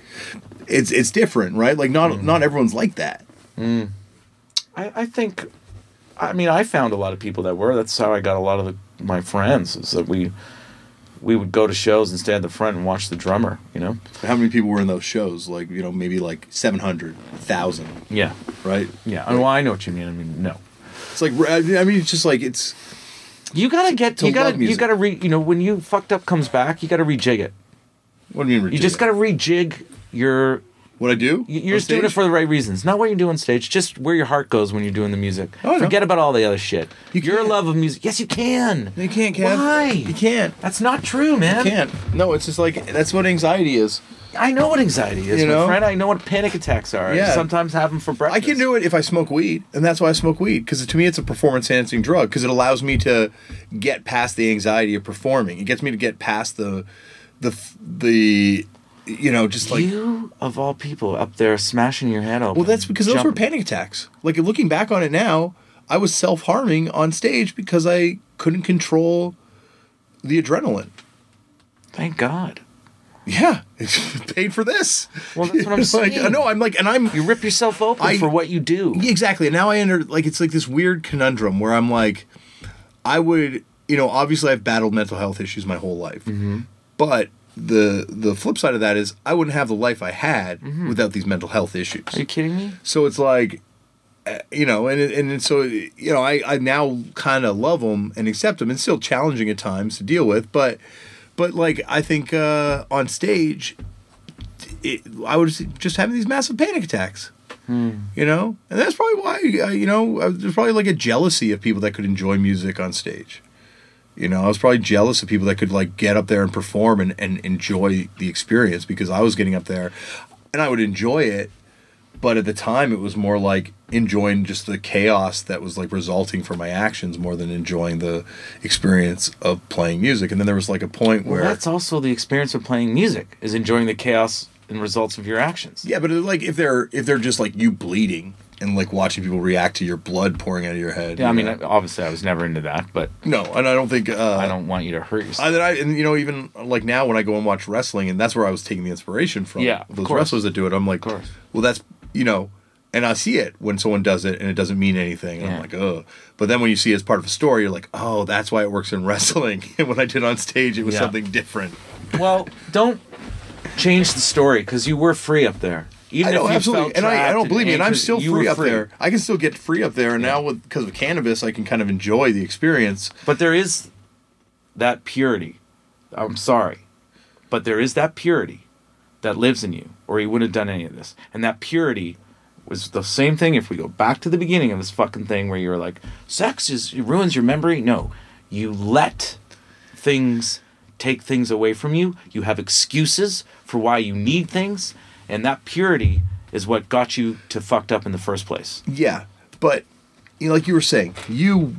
it's it's different, right? Like, not, mm. not everyone's like that. Mm. I, I think... I mean, I found a lot of people that were. That's how I got a lot of the, my friends, is that we we would go to shows and stay at the front and watch the drummer, you know? How many people were in those shows? Like, you know, maybe like seven hundred thousand. Yeah. Right? Yeah. Like, well, I know what you mean. I mean, no. It's like, I mean, it's just like, it's... You gotta get, to you gotta, you gotta re, you know, when you fucked up comes back, you gotta rejig it. What do you mean rejig You just it? Gotta rejig your... What I do? You're just doing it for the right reasons. Not what you do on stage, just where your heart goes when you're doing the music. Oh, Forget no. about all the other shit. You your can't. love of music. Yes, you can. You can't, Kev. Why? You can't. That's not true, man. You can't. No, it's just like, that's what anxiety is. I know what anxiety is, you know? My friend. I know what panic attacks are. Yeah. I sometimes have them for breakfast. I can do it if I smoke weed, and that's why I smoke weed, because to me it's a performance-enhancing drug, because it allows me to get past the anxiety of performing. It gets me to get past the... the the... You know, just like... You, of all people, up there smashing your head open. Well, that's because jumping. Those were panic attacks. Like, looking back on it now, I was self-harming on stage because I couldn't control the adrenaline. Thank God. Yeah. It paid for this. Well, that's what I'm saying. Like, no, I'm like... and I'm... You rip yourself open I, for what you do. Exactly. And now I enter... Like, it's like this weird conundrum where I'm like... I would... You know, obviously I've battled mental health issues my whole life. Mm-hmm. But... The the flip side of that is I wouldn't have the life I had mm-hmm. without these mental health issues. Are you kidding me? So it's like, you know, and and so, you know, I, I now kind of love them and accept them. It's still challenging at times to deal with, but but like I think uh, on stage, it, I was just having these massive panic attacks, mm. you know, and that's probably why uh, you know there's probably like a jealousy of people that could enjoy music on stage. You know, I was probably jealous of people that could, like, get up there and perform and, and enjoy the experience, because I was getting up there and I would enjoy it. But at the time, it was more like enjoying just the chaos that was, like, resulting from my actions more than enjoying the experience of playing music. And then there was, like, a point where... Well, that's also the experience of playing music, is enjoying the chaos and results of your actions. Yeah, but, like, if they're if they're just, like, you bleeding... And, like, watching people react to your blood pouring out of your head. Yeah, I mean, know? obviously I was never into that, but... No, and I don't think... Uh, I don't want you to hurt yourself. I, and, I, and, you know, even, like, now when I go and watch wrestling, and that's where I was taking the inspiration from. Yeah, Those course. wrestlers that do it, I'm like, of course. Well, that's, you know... And I see it when someone does it, and it doesn't mean anything. And yeah. I'm like, oh. But then when you see it as part of a story, you're like, oh, that's why it works in wrestling. And when I did on stage, it was yeah. something different. Well, don't change the story, because you were free up there. Even I know, absolutely, and I, I don't believe me, and I'm still free up free. there. I can still get free up there, and yeah. now with because of cannabis, I can kind of enjoy the experience. But there is that purity I'm sorry. But there is that purity that lives in you, or you wouldn't have done any of this. And that purity was the same thing if we go back to the beginning of this fucking thing where you're like, sex is it ruins your memory. No, you let things take things away from you. You have excuses for why you need things. And that purity is what got you to fucked up in the first place. Yeah, but you know, like you were saying, you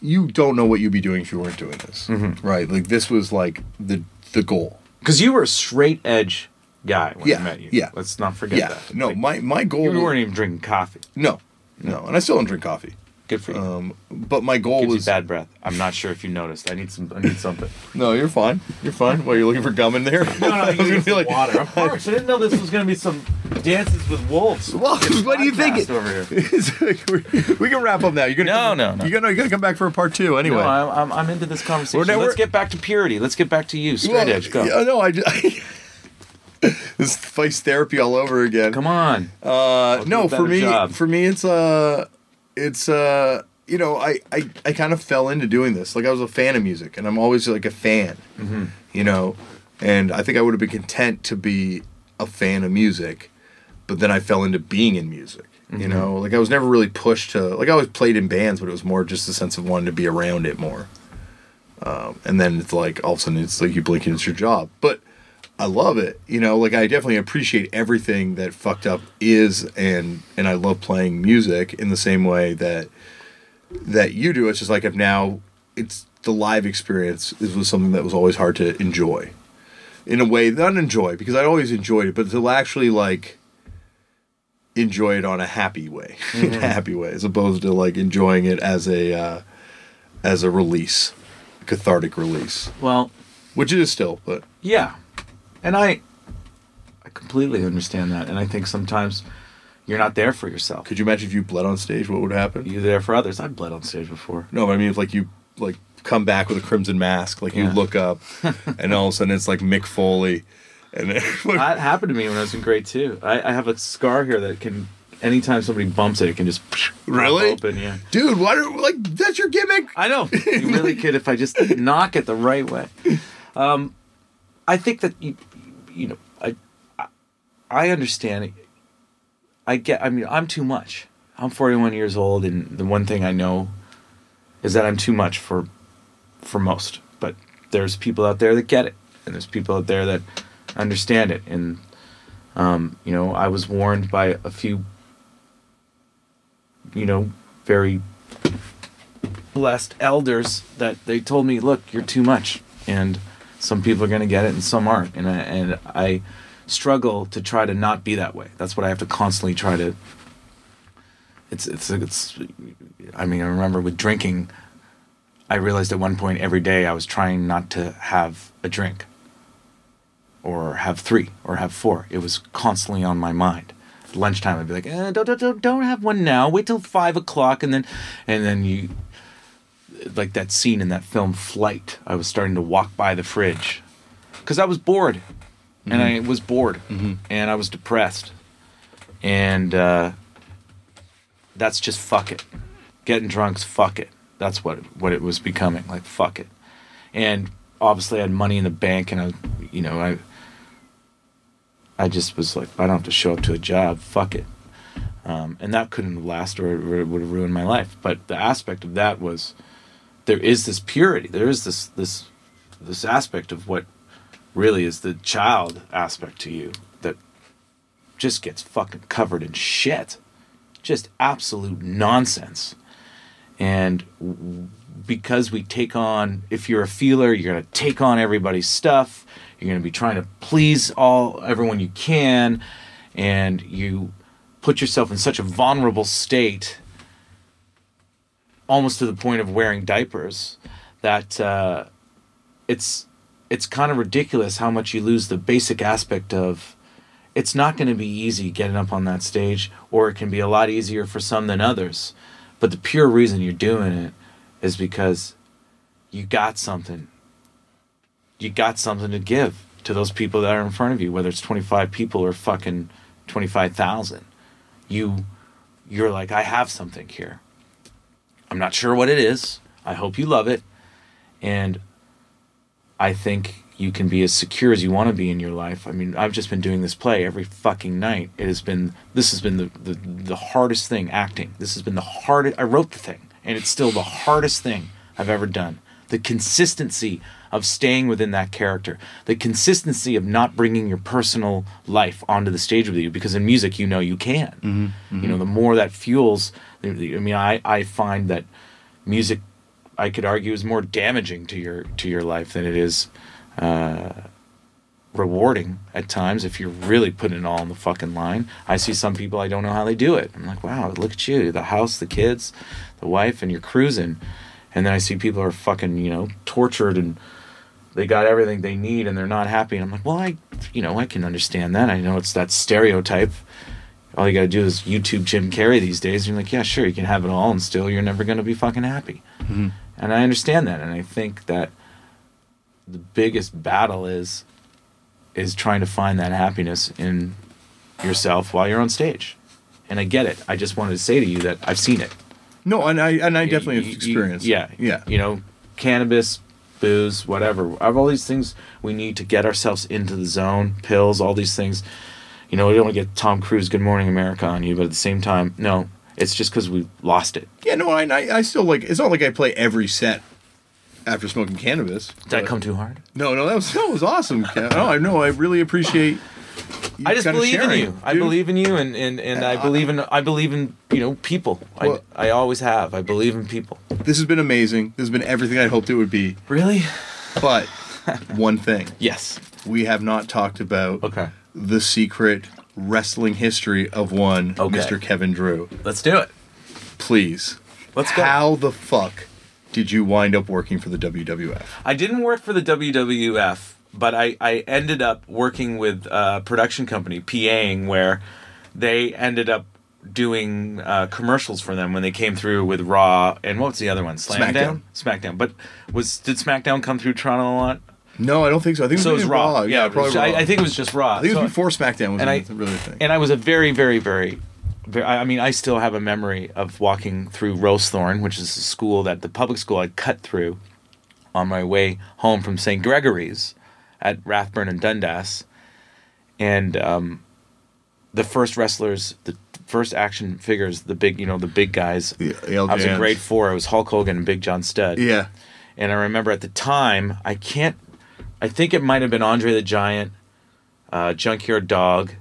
you don't know what you'd be doing if you weren't doing this. Mm-hmm. Right? Like this was like the the goal. Because you were a straight edge guy when yeah, I met you. Yeah. Let's not forget yeah. that. No, like, my, my goal... You weren't was, even drinking coffee. No, no. No. And I still don't drink coffee. Good for you. Um, but my goal Gives was... You bad breath. I'm not sure if you noticed. I need some. I need something. No, you're fine. You're fine. Well, you're looking for gum in there? No, no, I was going to be like... Water. Of course, I didn't know this was going to be some dances with wolves. Well, what do you think? It, over here. We can wrap up now. You're gonna No, come, no, no. You're going to come back for a part two anyway. No, I'm, I'm into this conversation. Now, Let's get back to purity. Let's get back to you. Straight well, edge. Go. Yeah, no, I... I this face therapy all over again. Come on. Uh, no, for me, job. for me, it's uh, it's uh, you know, I, I, I kind of fell into doing this. Like I was a fan of music, and I'm always like a fan, mm-hmm. you know. And I think I would have been content to be a fan of music, but then I fell into being in music. Mm-hmm. You know, like I was never really pushed to. Like I always played in bands, but it was more just a sense of wanting to be around it more. Um, and then it's like all of a sudden it's like you blink and it's your job, but. I love it. You know, like I definitely appreciate everything that Fucked Up is, and and I love playing music in the same way that that you do. It's just like if now it's the live experience is was something that was always hard to enjoy. In a way, not enjoy, because I always enjoyed it, but to actually like enjoy it on a happy way. Mm-hmm. In a happy way, as opposed to like enjoying it as a uh, as a release. A cathartic release. Well, which it is still, but yeah. And I I completely understand that. And I think sometimes you're not there for yourself. Could you imagine if you bled on stage? What would happen? You're there for others. I've bled on stage before. No, but I mean, if like you like come back with a crimson mask, like yeah. you look up and all of a sudden it's like Mick Foley. And it, like, that happened to me when I was in grade two. I, I have a scar here that can, anytime somebody bumps it, it can just really open. Yeah, dude, why do, like that's your gimmick? I know. You really could if I just knock it the right way. Um, I think that you, you know, I, I understand it. I get. I mean, I'm too much. I'm forty-one years old, and the one thing I know is that I'm too much for, for most. But there's people out there that get it, and there's people out there that understand it. And, um, you know, I was warned by a few, you know, very blessed elders that they told me, "Look, you're too much," and. Some people are going to get it and some aren't. And I, and I struggle to try to not be that way. That's what I have to constantly try to... It's, it's, it's. I mean, I remember with drinking, I realized at one point every day I was trying not to have a drink or have three or have four. It was constantly on my mind. At lunchtime, I'd be like, eh, don't, don't, don't have one now. Wait till five o'clock and then, and then you... Like that scene in that film Flight, I was starting to walk by the fridge because I was bored, mm-hmm. and I was bored, mm-hmm. and I was depressed, and uh, that's just fuck it. Getting drunk's fuck it. That's what what it was becoming. Like fuck it, and obviously I had money in the bank, and I, you know, I, I just was like, I don't have to show up to a job. Fuck it, um, and that couldn't last, or it would have ruined my life. But the aspect of that was. There is this purity. There is this this this aspect of what really is the child aspect to you that just gets fucking covered in shit. Just absolute nonsense. And w- because we take on, if you're a feeler, you're going to take on everybody's stuff. You're going to be trying to please all everyone you can. And you put yourself in such a vulnerable state almost to the point of wearing diapers, that uh, it's it's kind of ridiculous how much you lose the basic aspect of it's not going to be easy getting up on that stage, or it can be a lot easier for some than others. But the pure reason you're doing it is because you got something. You got something to give to those people that are in front of you, whether it's twenty-five people or fucking twenty-five thousand. You, you're like, I have something here. I'm not sure what it is. I hope you love it. And I think you can be as secure as you want to be in your life. I mean, I've just been doing this play every fucking night. It has been, this has been the, the, the hardest thing, acting. This has been the hardest, I wrote the thing, and it's still the hardest thing I've ever done. The consistency of staying within that character. The consistency of not bringing your personal life onto the stage with you, because in music, you know you can. Mm-hmm, mm-hmm. You know, the more that fuels, I mean, I, I find that music, I could argue, is more damaging to your to your life than it is uh, rewarding at times if you're really putting it all on the fucking line. I see some people, I don't know how they do it. I'm like, wow, look at you, the house, the kids, the wife, and you're cruising. And then I see people are fucking, you know, tortured and they got everything they need and they're not happy. And I'm like, well, I, you know, I can understand that. I know it's that stereotype. All you got to do is YouTube Jim Carrey these days. And you're like, yeah, sure, you can have it all and still you're never going to be fucking happy. Mm-hmm. And I understand that. And I think that the biggest battle is is trying to find that happiness in yourself while you're on stage. And I get it. I just wanted to say to you that I've seen it. No, and I and I definitely you, have experienced. You, yeah, yeah. You know, cannabis, booze, whatever. I have all these things we need to get ourselves into the zone. Pills, all these things. You know, we don't want to get Tom Cruise Good Morning America on you, but at the same time, no, it's just because we lost it. Yeah, no, I, I still like. It's not like I play every set after smoking cannabis. Did I come too hard? No, no, that was that was awesome. No, I know. I really appreciate. You I just believe sharing, in you. Dude. I believe in you, and, and, and I believe in I believe in you know people. Well, I I always have. I believe in people. This has been amazing. This has been everything I hoped it would be. Really, but one thing. Yes, we have not talked about okay. the secret wrestling history of one okay. Mister Kevin Drew. Let's do it, please. Let's go. How the fuck did you wind up working for the W W F? I didn't work for the W W F. But I, I ended up working with a production company, PAing, where they ended up doing uh, commercials for them when they came through with Raw. And what was the other one? Slamdown? SmackDown. SmackDown. But was did SmackDown come through Toronto a lot? No, I don't think so. I think so it was Raw. Raw. Yeah, yeah probably Raw. I, I think it was just Raw. I think so it was before SmackDown was and I, really a thing. And I was a very, very, very... I mean, I still have a memory of walking through Rosethorn, which is a school that the public school I cut through on my way home from Saint Gregory's. At Rathburn and Dundas, and um, the first wrestlers, the first action figures, the big, you know, the big guys. The, the I was in grade four. It was Hulk Hogan and Big John Studd. Yeah, and I remember at the time, I can't. I think it might have been Andre the Giant, uh, Junkyard Dog,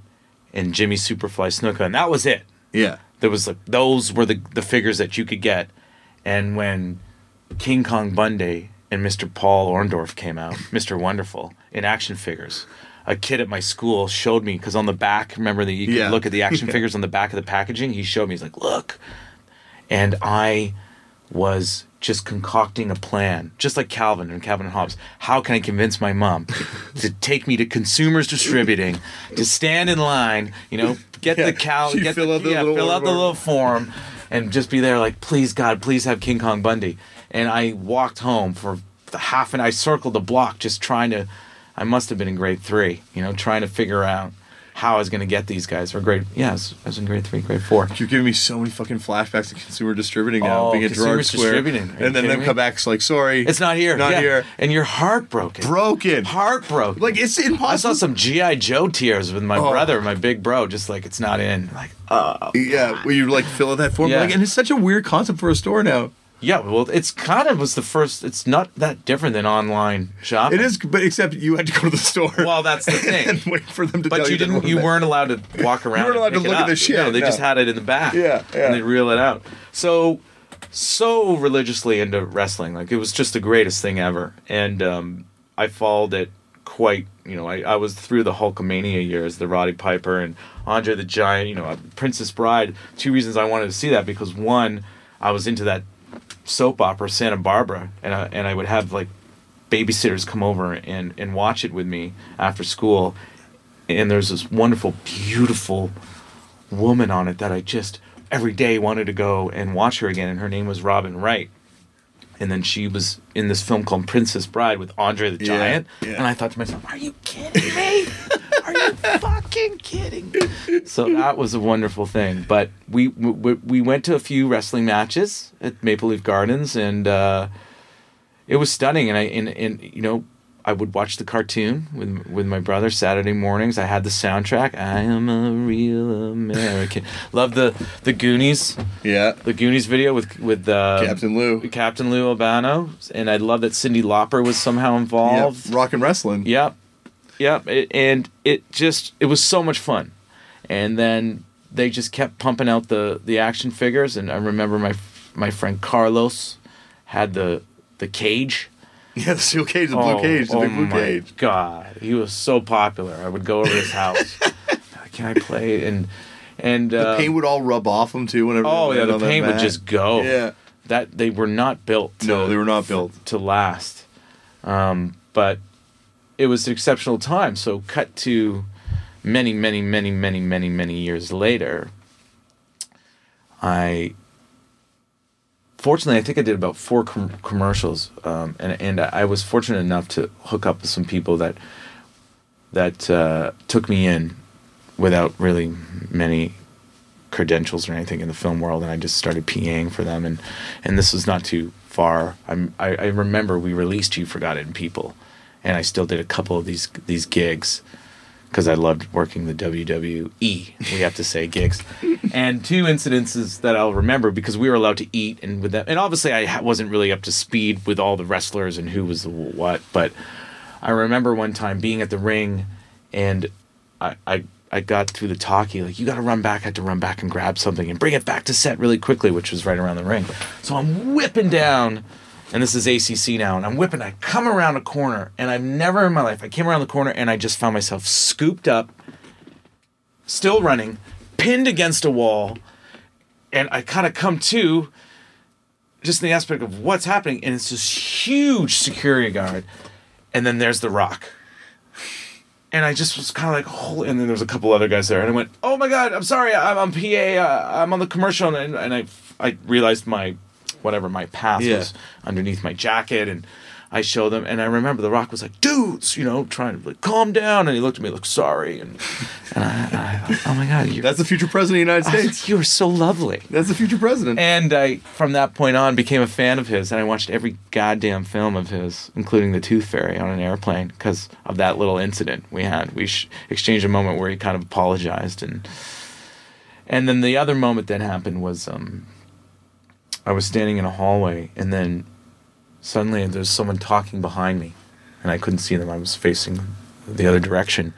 and Jimmy Superfly Snuka, and that was it. Yeah, there was like those were the the figures that you could get, and when King Kong Bundy and Mister Paul Orndorff came out, Mister Wonderful, in action figures. A kid at my school showed me, because on the back, remember that you could yeah. look at the action figures on the back of the packaging? He showed me, he's like, look. And I was just concocting a plan, just like Calvin and Calvin and Hobbes. How can I convince my mom to take me to Consumers Distributing, to stand in line, you know, get yeah. the cow, get fill the, out the, yeah, little fill out the little form, and just be there like, please, God, please have King Kong Bundy. And I walked home for the half an hour. I circled the block just trying to, I must have been in grade three, you know, trying to figure out how I was going to get these guys. Or grade, yeah, I was, I was in grade three, grade four. You're giving me so many fucking flashbacks to Consumer Distributing now. Oh, being at Gerard Square. Distributing. And then them me? Come back like, sorry. It's not here. Not yeah. here. And you're heartbroken. Broken. Heartbroken. Like, it's impossible. I saw some G I Joe tears with my oh. brother, my big bro, just like, it's not in. Like, oh. Yeah, God. Well, you like fill out that form. Yeah. Like, and it's such a weird concept for a store now. Yeah, well, it's kind of was the first... It's not that different than online shopping. It is, but except you had to go to the store. Well, that's the thing. And wait for them to but tell you. But you didn't. You weren't allowed to walk around. You weren't allowed to look at the shit. No, they no. just had it in the back. Yeah, yeah. And they'd reel it out. So, so religiously into wrestling. Like, it was just the greatest thing ever. And um, I followed it quite... You know, I, I was through the Hulkamania years, the Roddy Piper and Andre the Giant, you know, Princess Bride. Two reasons I wanted to see that, because one, I was into that soap opera Santa Barbara, and I, and I would have like babysitters come over and, and watch it with me after school, and there's this wonderful, beautiful woman on it that I just every day wanted to go and watch her again, and her name was Robin Wright, and then she was in this film called Princess Bride with Andre the Giant, yeah, yeah. and I thought to myself, are you kidding me? Are you fucking kidding me? So that was a wonderful thing. But we we, we went to a few wrestling matches at Maple Leaf Gardens, and uh, it was stunning. And I and, and you know, I would watch the cartoon with with my brother Saturday mornings. I had the soundtrack. I am a real American. Love the, the Goonies. Yeah. The Goonies video with with uh, Captain Lou. Captain Lou Albano, and I love that Cyndi Lauper was somehow involved. Yep. Rock and wrestling. Yep. Yep. It, and it just it was so much fun. And then they just kept pumping out the, the action figures, and I remember my my friend Carlos had the the cage. Yeah, the steel cage, the oh, blue cage, the oh big blue cage. Oh, my God. He was so popular. I would go over to his house. Can I play? And and uh, the paint would all rub off him, too. Whenever oh, yeah, the paint would just go. Yeah. That They were not built to, No, they were not built. F- to last. Um, but it was an exceptional time. So cut to many, many, many, many, many, many years later, I... Fortunately, I think I did about four com- commercials, um, and and I was fortunate enough to hook up with some people that that uh, took me in without really many credentials or anything in the film world, and I just started P Aing for them, and, and this was not too far. I'm, I I remember we released You Forgotten People, and I still did a couple of these these gigs because I loved working the W W E, we have to say, gigs. And two incidences that I'll remember because we were allowed to eat. And with that, and obviously I wasn't really up to speed with all the wrestlers and who was the what. But I remember one time being at the ring, and I I, I got through the talkie, like, you got to run back. I had to run back and grab something and bring it back to set really quickly, which was right around the ring. So I'm whipping down. And this is A C C now, and I'm whipping. I come around a corner, and I've never in my life, I came around the corner, and I just found myself scooped up, still running, pinned against a wall, and I kind of come to, just in the aspect of what's happening, and it's this huge security guard, and then there's The Rock. And I just was kind of like, holy, and then there's a couple other guys there, and I went, oh my God, I'm sorry, I'm on P A, uh, I'm on the commercial, and, and I, I realized my... whatever my path yeah. was underneath my jacket, and I show them, and I remember The Rock was like, dudes, you know, trying to like, calm down, and he looked at me like, sorry, and, and I, I, oh my God, you're, that's the future president of the United States. You're so lovely. That's the future president. And I, from that point on, became a fan of his, and I watched every goddamn film of his, including The Tooth Fairy on an airplane, because of that little incident we had. We sh- exchanged a moment where he kind of apologized, and and then the other moment that happened was, um, I was standing in a hallway, and then suddenly there's someone talking behind me, and I couldn't see them. I was facing the other direction,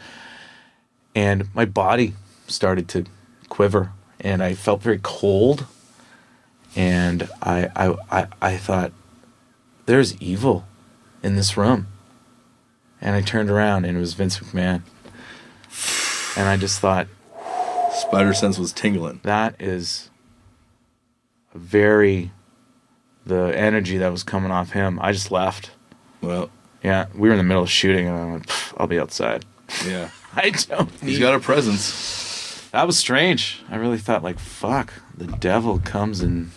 and my body started to quiver, and I felt very cold, and I I I, I thought, there's evil in this room, and I turned around, and it was Vince McMahon, and I just thought, Spider Sense was tingling. That is. Very, the energy that was coming off him, I just left. Well, yeah, we were in the middle of shooting, and I went, I'll be outside. Yeah, I don't. He's need... got a presence. That was strange. I really thought, like, fuck, the devil comes in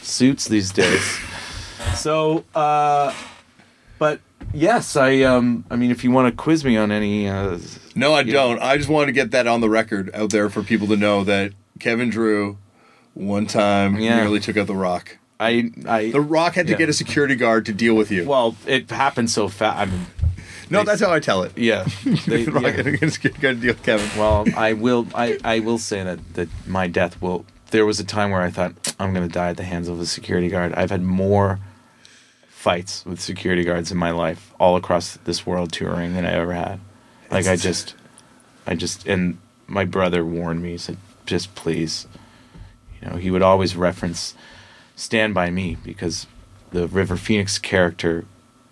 suits these days. So, uh, but yes, I. Um, I mean, if you want to quiz me on any, uh, no, I don't. Know. I just wanted to get that on the record out there for people to know that Kevin Drew. One time, yeah. Nearly took out The Rock. I, I, The Rock had to yeah. get a security guard to deal with you. Well, it happened so fast. I mean, no, they, that's how I tell it. Yeah, they, The Rock yeah. had to get a security guard to deal with Kevin. Well, I will. I, I will say that, that my death will. There was a time where I thought I'm going to die at the hands of a security guard. I've had more fights with security guards in my life, all across this world touring, than I ever had. Like I just, I just, and my brother warned me. He said, "Just please." You know, he would always reference Stand By Me because the River Phoenix character,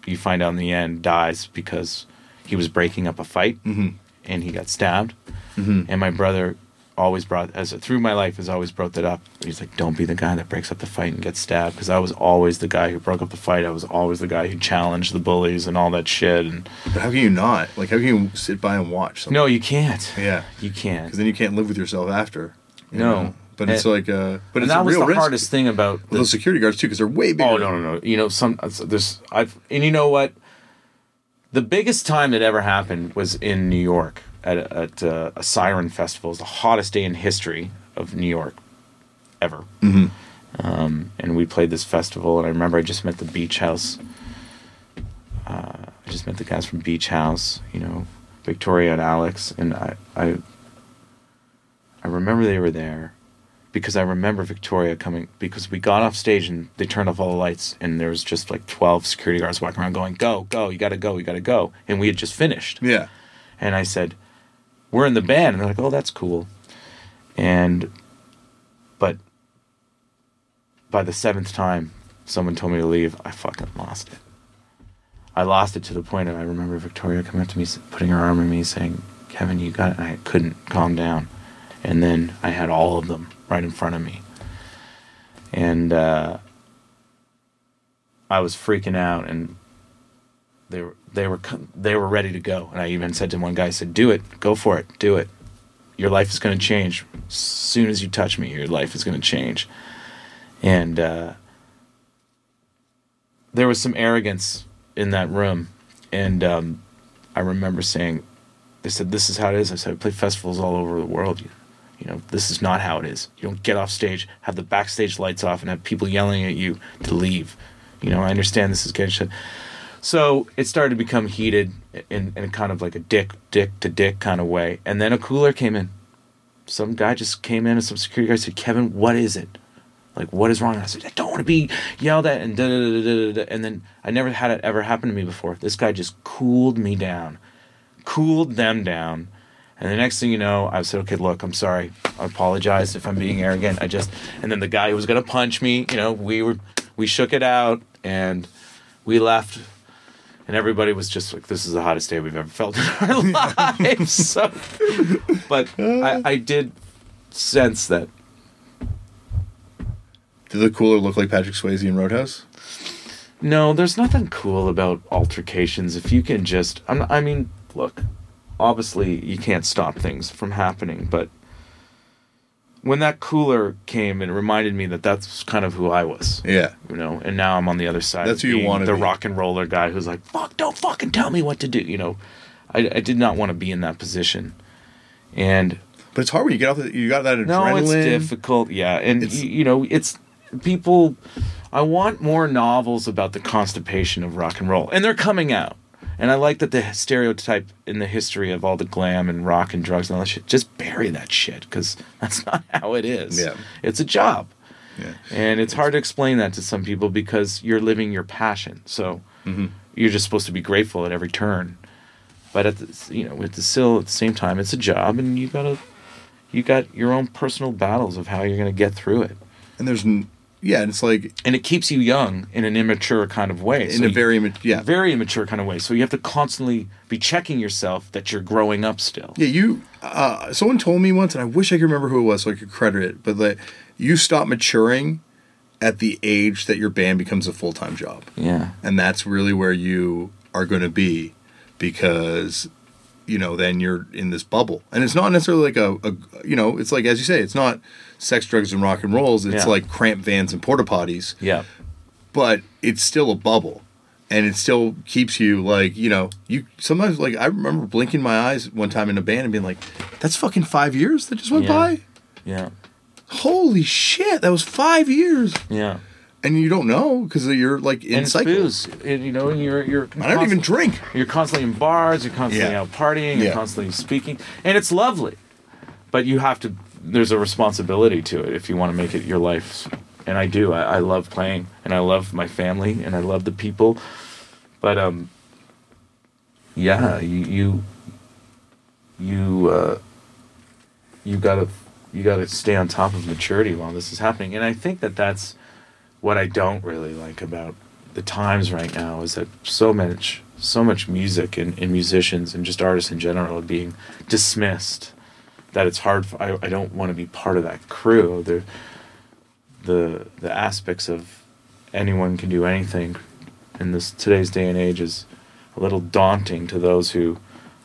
you find out in the end, dies because he was breaking up a fight mm-hmm. and he got stabbed. Mm-hmm. And my brother always brought, as a, through my life, has always brought that up. He's like, don't be the guy that breaks up the fight and gets stabbed because I was always the guy who broke up the fight. I was always the guy who challenged the bullies and all that shit. And but how can you not? Like, how can you sit by and watch something? No, you can't. Yeah. You can't. Because then you can't live with yourself after. You no. Know? But it's and, like, uh, but it's a real risk. And that was the risk. Hardest thing about well, the, those security guards too, because they're way bigger. Oh no, no, no! You know, some there's I've and you know what? The biggest time that ever happened was in New York at at uh, a Siren Festival. It was the hottest day in history of New York ever. Mm-hmm. Um, and we played this festival, and I remember I just met the Beach House. Uh, I just met the guys from Beach House, you know, Victoria and Alex, and I, I, I remember they were there because I remember Victoria coming, because we got off stage and they turned off all the lights and there was just like twelve security guards walking around going, go, go, you gotta go, you gotta go. And we had just finished. Yeah. And I said, we're in the band. And they're like, oh, that's cool. And, but by the seventh time someone told me to leave, I fucking lost it. I lost it to the point, and I remember Victoria coming up to me, putting her arm on me, saying, Kevin, you got it. And I couldn't calm down. And then I had all of them right in front of me. And uh, I was freaking out, and they were, they were they were ready to go. And I even said to one guy, I said, do it. Go for it. Do it. Your life is going to change. As soon as you touch me, your life is going to change. And uh, there was some arrogance in that room. And um, I remember saying, they said, this is how it is. I said, I play festivals all over the world. You, you know, this is not how it is. You don't get off stage, have the backstage lights off, and have people yelling at you to leave. You know, I understand this is getting shit. So it started to become heated in, in kind of like a dick, dick to dick kind of way. And then a cooler came in. Some guy just came in, and some security guard said, Kevin, what is it? Like, what is wrong? And I said, I don't want to be yelled at, and da da da da da. And then I never had it ever happen to me before. This guy just cooled me down, cooled them down. And the next thing you know, I said, okay, look, I'm sorry. I apologize if I'm being arrogant. I just, and then the guy who was going to punch me, you know, we were, we shook it out and we left. And everybody was just like, this is the hottest day we've ever felt in our lives. So, but I, I did sense that. Did the cooler look like Patrick Swayze in Roadhouse? No, there's nothing cool about altercations. If you can just... I'm, I mean, look, obviously you can't stop things from happening, but when that cooler came, it reminded me that that's kind of who I was. Yeah. You know, and now I'm on the other side. That's who you want to be. The rock and roller guy who's like, fuck, don't fucking tell me what to do. You know, I, I did not want to be in that position. And... But it's hard when you get off the... You got that adrenaline. No, it's difficult, yeah. And, it's, you, you know, it's... People, I want more novels about the constipation of rock and roll, and they're coming out. And I like that the stereotype in the history of all the glam and rock and drugs and all that shit, just bury that shit, because that's not how it is. Yeah. It's a job. Yeah. And it's hard to explain that to some people because you're living your passion. So mm-hmm. You're just supposed to be grateful at every turn. But at the, you know, at the still at the same time, it's a job, and you gotta, you got your own personal battles of how you're gonna get through it. And there's. N- Yeah, and it's like... And it keeps you young in an immature kind of way. In so a very, imma- yeah. very immature kind of way. So you have to constantly be checking yourself that you're growing up still. Yeah, you... Uh, someone told me once, and I wish I could remember who it was so I could credit it, but like, you stop maturing at the age that your band becomes a full-time job. Yeah. And that's really where you are going to be because, you know, then you're in this bubble. And it's not necessarily like a... a you know, it's like, as you say, it's not... Sex, drugs, and rock and rolls. It's yeah. like cramped vans and porta potties. Yeah, but it's still a bubble, and it still keeps you like you know you sometimes like I remember blinking my eyes one time in a band and being like, "That's fucking five years that just went yeah. by." Yeah. Holy shit! That was five years. Yeah. And you don't know because you're like in cycles. And you know, and you're you're. I don't even drink. You're constantly in bars. You're constantly yeah. out partying. You're yeah. constantly speaking, and it's lovely, but you have to. There's a responsibility to it if you want to make it your life. And I do. I, I love playing, and I love my family, and I love the people. But, um, yeah, you, you, you, uh, you gotta, you gotta stay on top of maturity while this is happening. And I think that that's what I don't really like about the times right now is that so much, so much music and, and musicians and just artists in general are being dismissed. That it's hard. For, I I don't want to be part of that crew. The the the aspects of anyone can do anything in this today's day and age is a little daunting to those who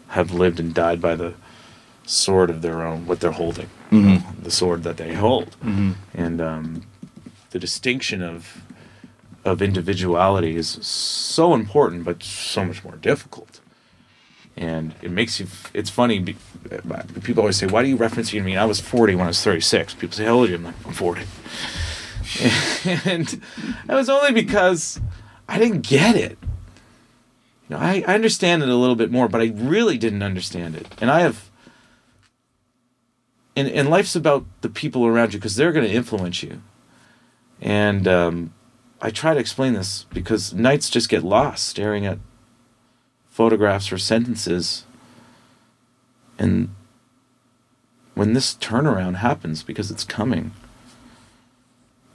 have lived and died by the sword of their own, what they're holding, mm-hmm. you know, the sword that they hold, mm-hmm. and um, the distinction of of individuality is so important, but so much more difficult. And it makes you, it's funny, people always say, why do you reference you to me? And I was forty when I was thirty-six. People say, how old are you? I'm like, I'm forty. And that was only because I didn't get it. know, I, I understand it a little bit more, but I really didn't understand it. And I have... And, and life's about the people around you because they're going to influence you. And um, I try to explain this because nights just get lost staring at photographs or sentences. And when this turnaround happens, because it's coming,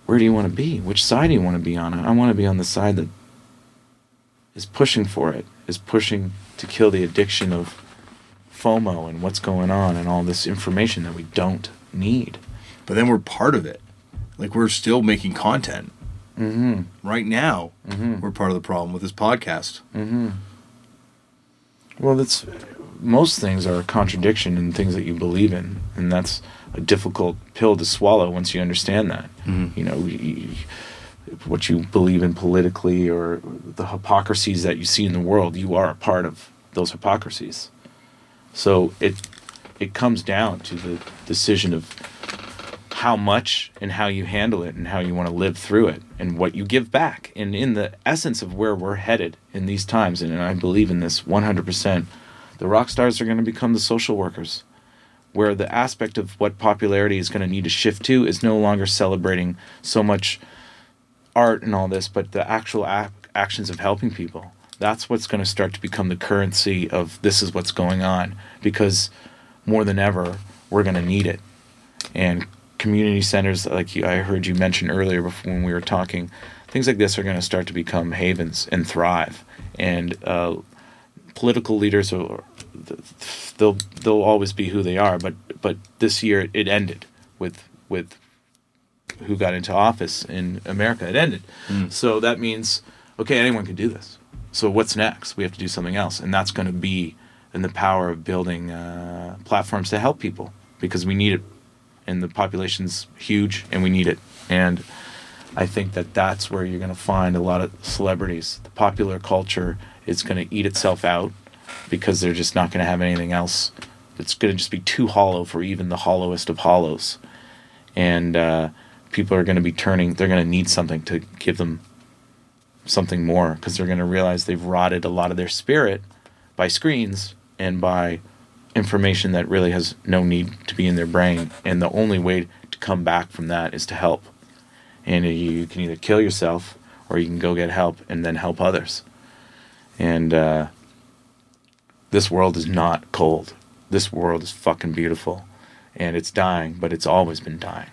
where do you want to be? Which side do you want to be on? I want to be on the side that is pushing for it, is pushing to kill the addiction of FOMO and what's going on and all this information that we don't need. But then we're part of it. Like, we're still making content. Mm-hmm. Right now, mm-hmm. we're part of the problem with this podcast. Mm-hmm. Well, that's, most things are a contradiction in things that you believe in, and that's a difficult pill to swallow once you understand that. Mm-hmm. You know, you, what you believe in politically or the hypocrisies that you see in the world, you are a part of those hypocrisies. So it it comes down to the decision of how much and how you handle it and how you want to live through it and what you give back. And in the essence of where we're headed in these times, and I believe in this one hundred percent, the rock stars are going to become the social workers, where the aspect of what popularity is going to need to shift to is no longer celebrating so much art and all this, but the actual ac- actions of helping people. That's what's going to start to become the currency of this is what's going on, because more than ever, we're going to need it. And community centers, like you, I heard you mention earlier before when we were talking, things like this are going to start to become havens and thrive. And uh, political leaders, are, they'll they'll always be who they are, but but this year it ended with with who got into office in America. It ended. Mm. So that means, okay, anyone can do this. So what's next? We have to do something else. And that's going to be in the power of building uh, platforms to help people, because we need it. And the population's huge and we need it. And I think that that's where you're going to find a lot of celebrities. The popular culture is going to eat itself out because they're just not going to have anything else. It's going to just be too hollow for even the hollowest of hollows. And uh, people are going to be turning, they're going to need something to give them something more, because they're going to realize they've rotted a lot of their spirit by screens and by information that really has no need to be in their brain. And the only way to come back from that is to help. And you can either kill yourself or you can go get help and then help others. And uh, this world is not cold. This world is fucking beautiful. And it's dying, but it's always been dying.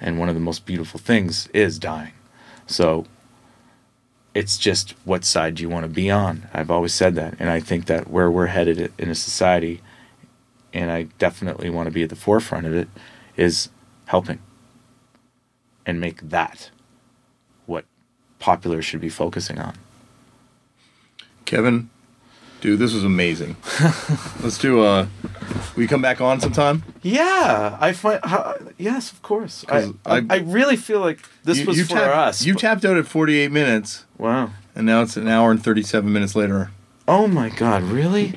And one of the most beautiful things is dying. So it's just what side do you want to be on? I've always said that. And I think that where we're headed in a society, and I definitely want to be at the forefront of it, is helping and make that what popular should be focusing on. Kevin, dude, this was amazing. Let's do a... Will you come back on sometime? Yeah, I find... Uh, yes, of course. I, I, I I really feel like this you, was you for tapped, us. You but, tapped out at forty-eight minutes. Wow. And now it's an hour and thirty-seven minutes later. Oh my God, really?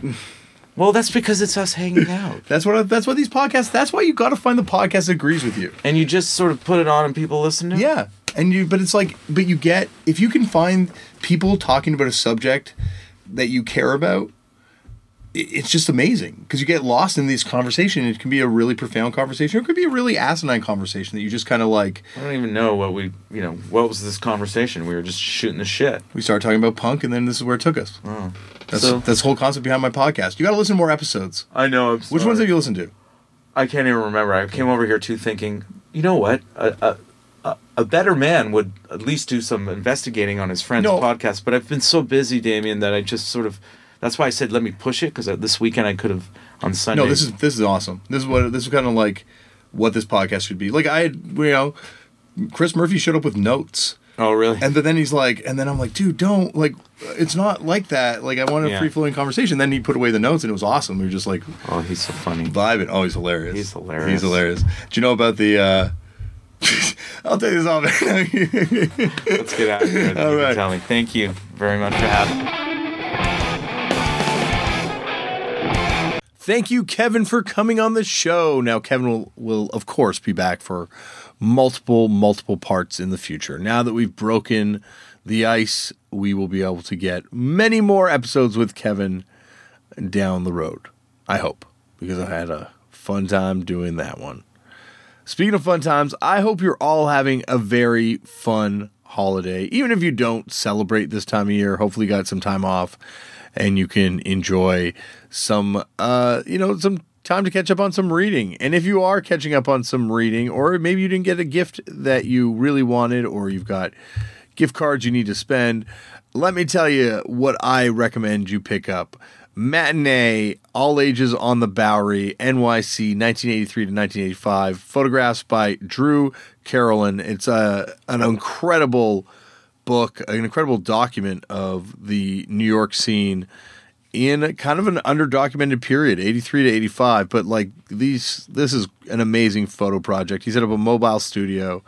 Well, that's because it's us hanging out. That's what that's what these podcasts... That's why you got to find the podcast that agrees with you. And you just sort of put it on and people listen to it? Yeah. And you, but it's like... But you get... If you can find people talking about a subject that you care about, it's just amazing, because you get lost in this conversation. It can be a really profound conversation, or it could be a really asinine conversation that you just kind of like... I don't even know what we, you know, what was this conversation? We were just shooting the shit. We started talking about punk, and then this is where it took us. Oh. That's, so, that's the whole concept behind my podcast. You got to listen to more episodes. I know. I'm sorry. Which ones have you listened to? I can't even remember. I came over here, too, thinking, you know what? A, a, a better man would at least do some investigating on his friend's no. podcast, but I've been so busy, Damian, that I just sort of... That's why I said let me push it, because this weekend I could have on Sunday. No, this is this is awesome. This is what this is kind of like what this podcast should be. Like I, had, you know, Chris Murphy showed up with notes. Oh, really? And then he's like, and then I'm like, dude, don't like, it's not like that. Like I want a yeah. free flowing conversation. Then he put away the notes, and it was awesome. We were just like, oh, he's so funny, vibing. Oh, he's hilarious. He's hilarious. He's hilarious. Do you know about the? Uh, I'll take this off. Let's get out of here. All right. Tell me. Thank you very much for having me. Thank you, Kevin, for coming on the show. Now, Kevin will, will, of course, be back for multiple, multiple parts in the future. Now that we've broken the ice, we will be able to get many more episodes with Kevin down the road. I hope, because I had a fun time doing that one. Speaking of fun times, I hope you're all having a very fun holiday. Even if you don't celebrate this time of year, hopefully you got some time off and you can enjoy some, uh, you know, some time to catch up on some reading. And if you are catching up on some reading, or maybe you didn't get a gift that you really wanted, or you've got gift cards you need to spend, let me tell you what I recommend you pick up. Matinee, all ages on the Bowery, N Y C, nineteen eighty-three to nineteen eighty-five. Photographs by Drew Carolyn. It's a, an incredible book, an incredible document of the New York scene in a, kind of an underdocumented period, eighty-three to eighty-five. But like these, this is an amazing photo project. He set up a mobile studio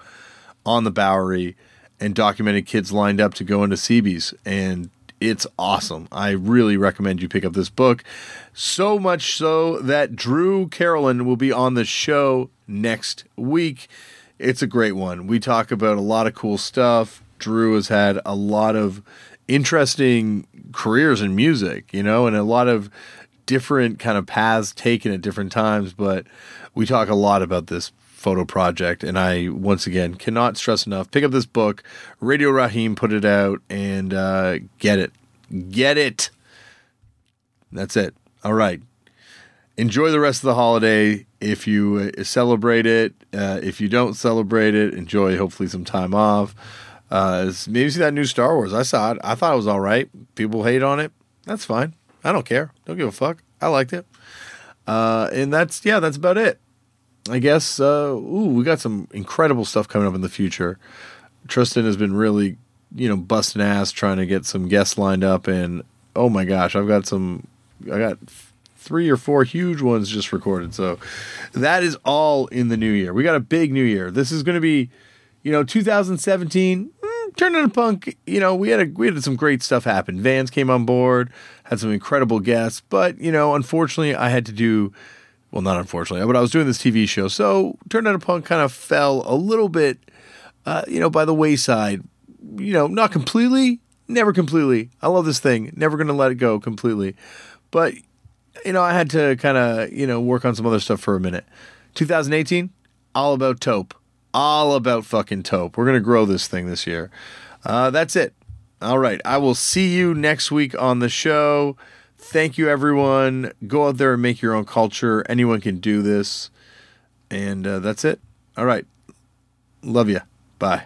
on the Bowery and documented kids lined up to go into Seabees, and it's awesome. I really recommend you pick up this book, so much so that Drew Carolyn will be on the show next week. It's a great one. We talk about a lot of cool stuff. Drew has had a lot of interesting careers in music, you know, and a lot of different kind of paths taken at different times. But we talk a lot about this photo project, and I once again cannot stress enough, pick up this book. Radio Rahim put it out, and uh get it get it that's it. All right, enjoy the rest of the holiday. If you celebrate it, uh if you don't celebrate it, enjoy hopefully some time off. Uh maybe see that new Star Wars. I saw it. I thought it was all right. People hate on it. That's fine. I don't care. Don't give a fuck. I liked it. Uh and that's yeah that's about it, I guess. Uh, ooh, we got some incredible stuff coming up in the future. Tristan has been really, you know, busting ass trying to get some guests lined up, and oh my gosh, I've got some, I got three or four huge ones just recorded. So that is all in the new year. We got a big new year. This is going to be, you know, two thousand seventeen. Mm, Turn Into Punk. You know, we had a, we had some great stuff happen. Vans came on board, had some incredible guests, but you know, unfortunately, I had to do. Well, not unfortunately, but I was doing this T V show. So Turn Into Punk kind of fell a little bit, uh, you know, by the wayside. You know, not completely, never completely. I love this thing. Never going to let it go completely. But, you know, I had to kind of, you know, work on some other stuff for a minute. twenty eighteen, all about taupe. All about fucking taupe. We're going to grow this thing this year. Uh, that's it. All right. I will see you next week on the show. Thank you, everyone. Go out there and make your own culture. Anyone can do this. And uh, that's it. All right. Love you. Bye.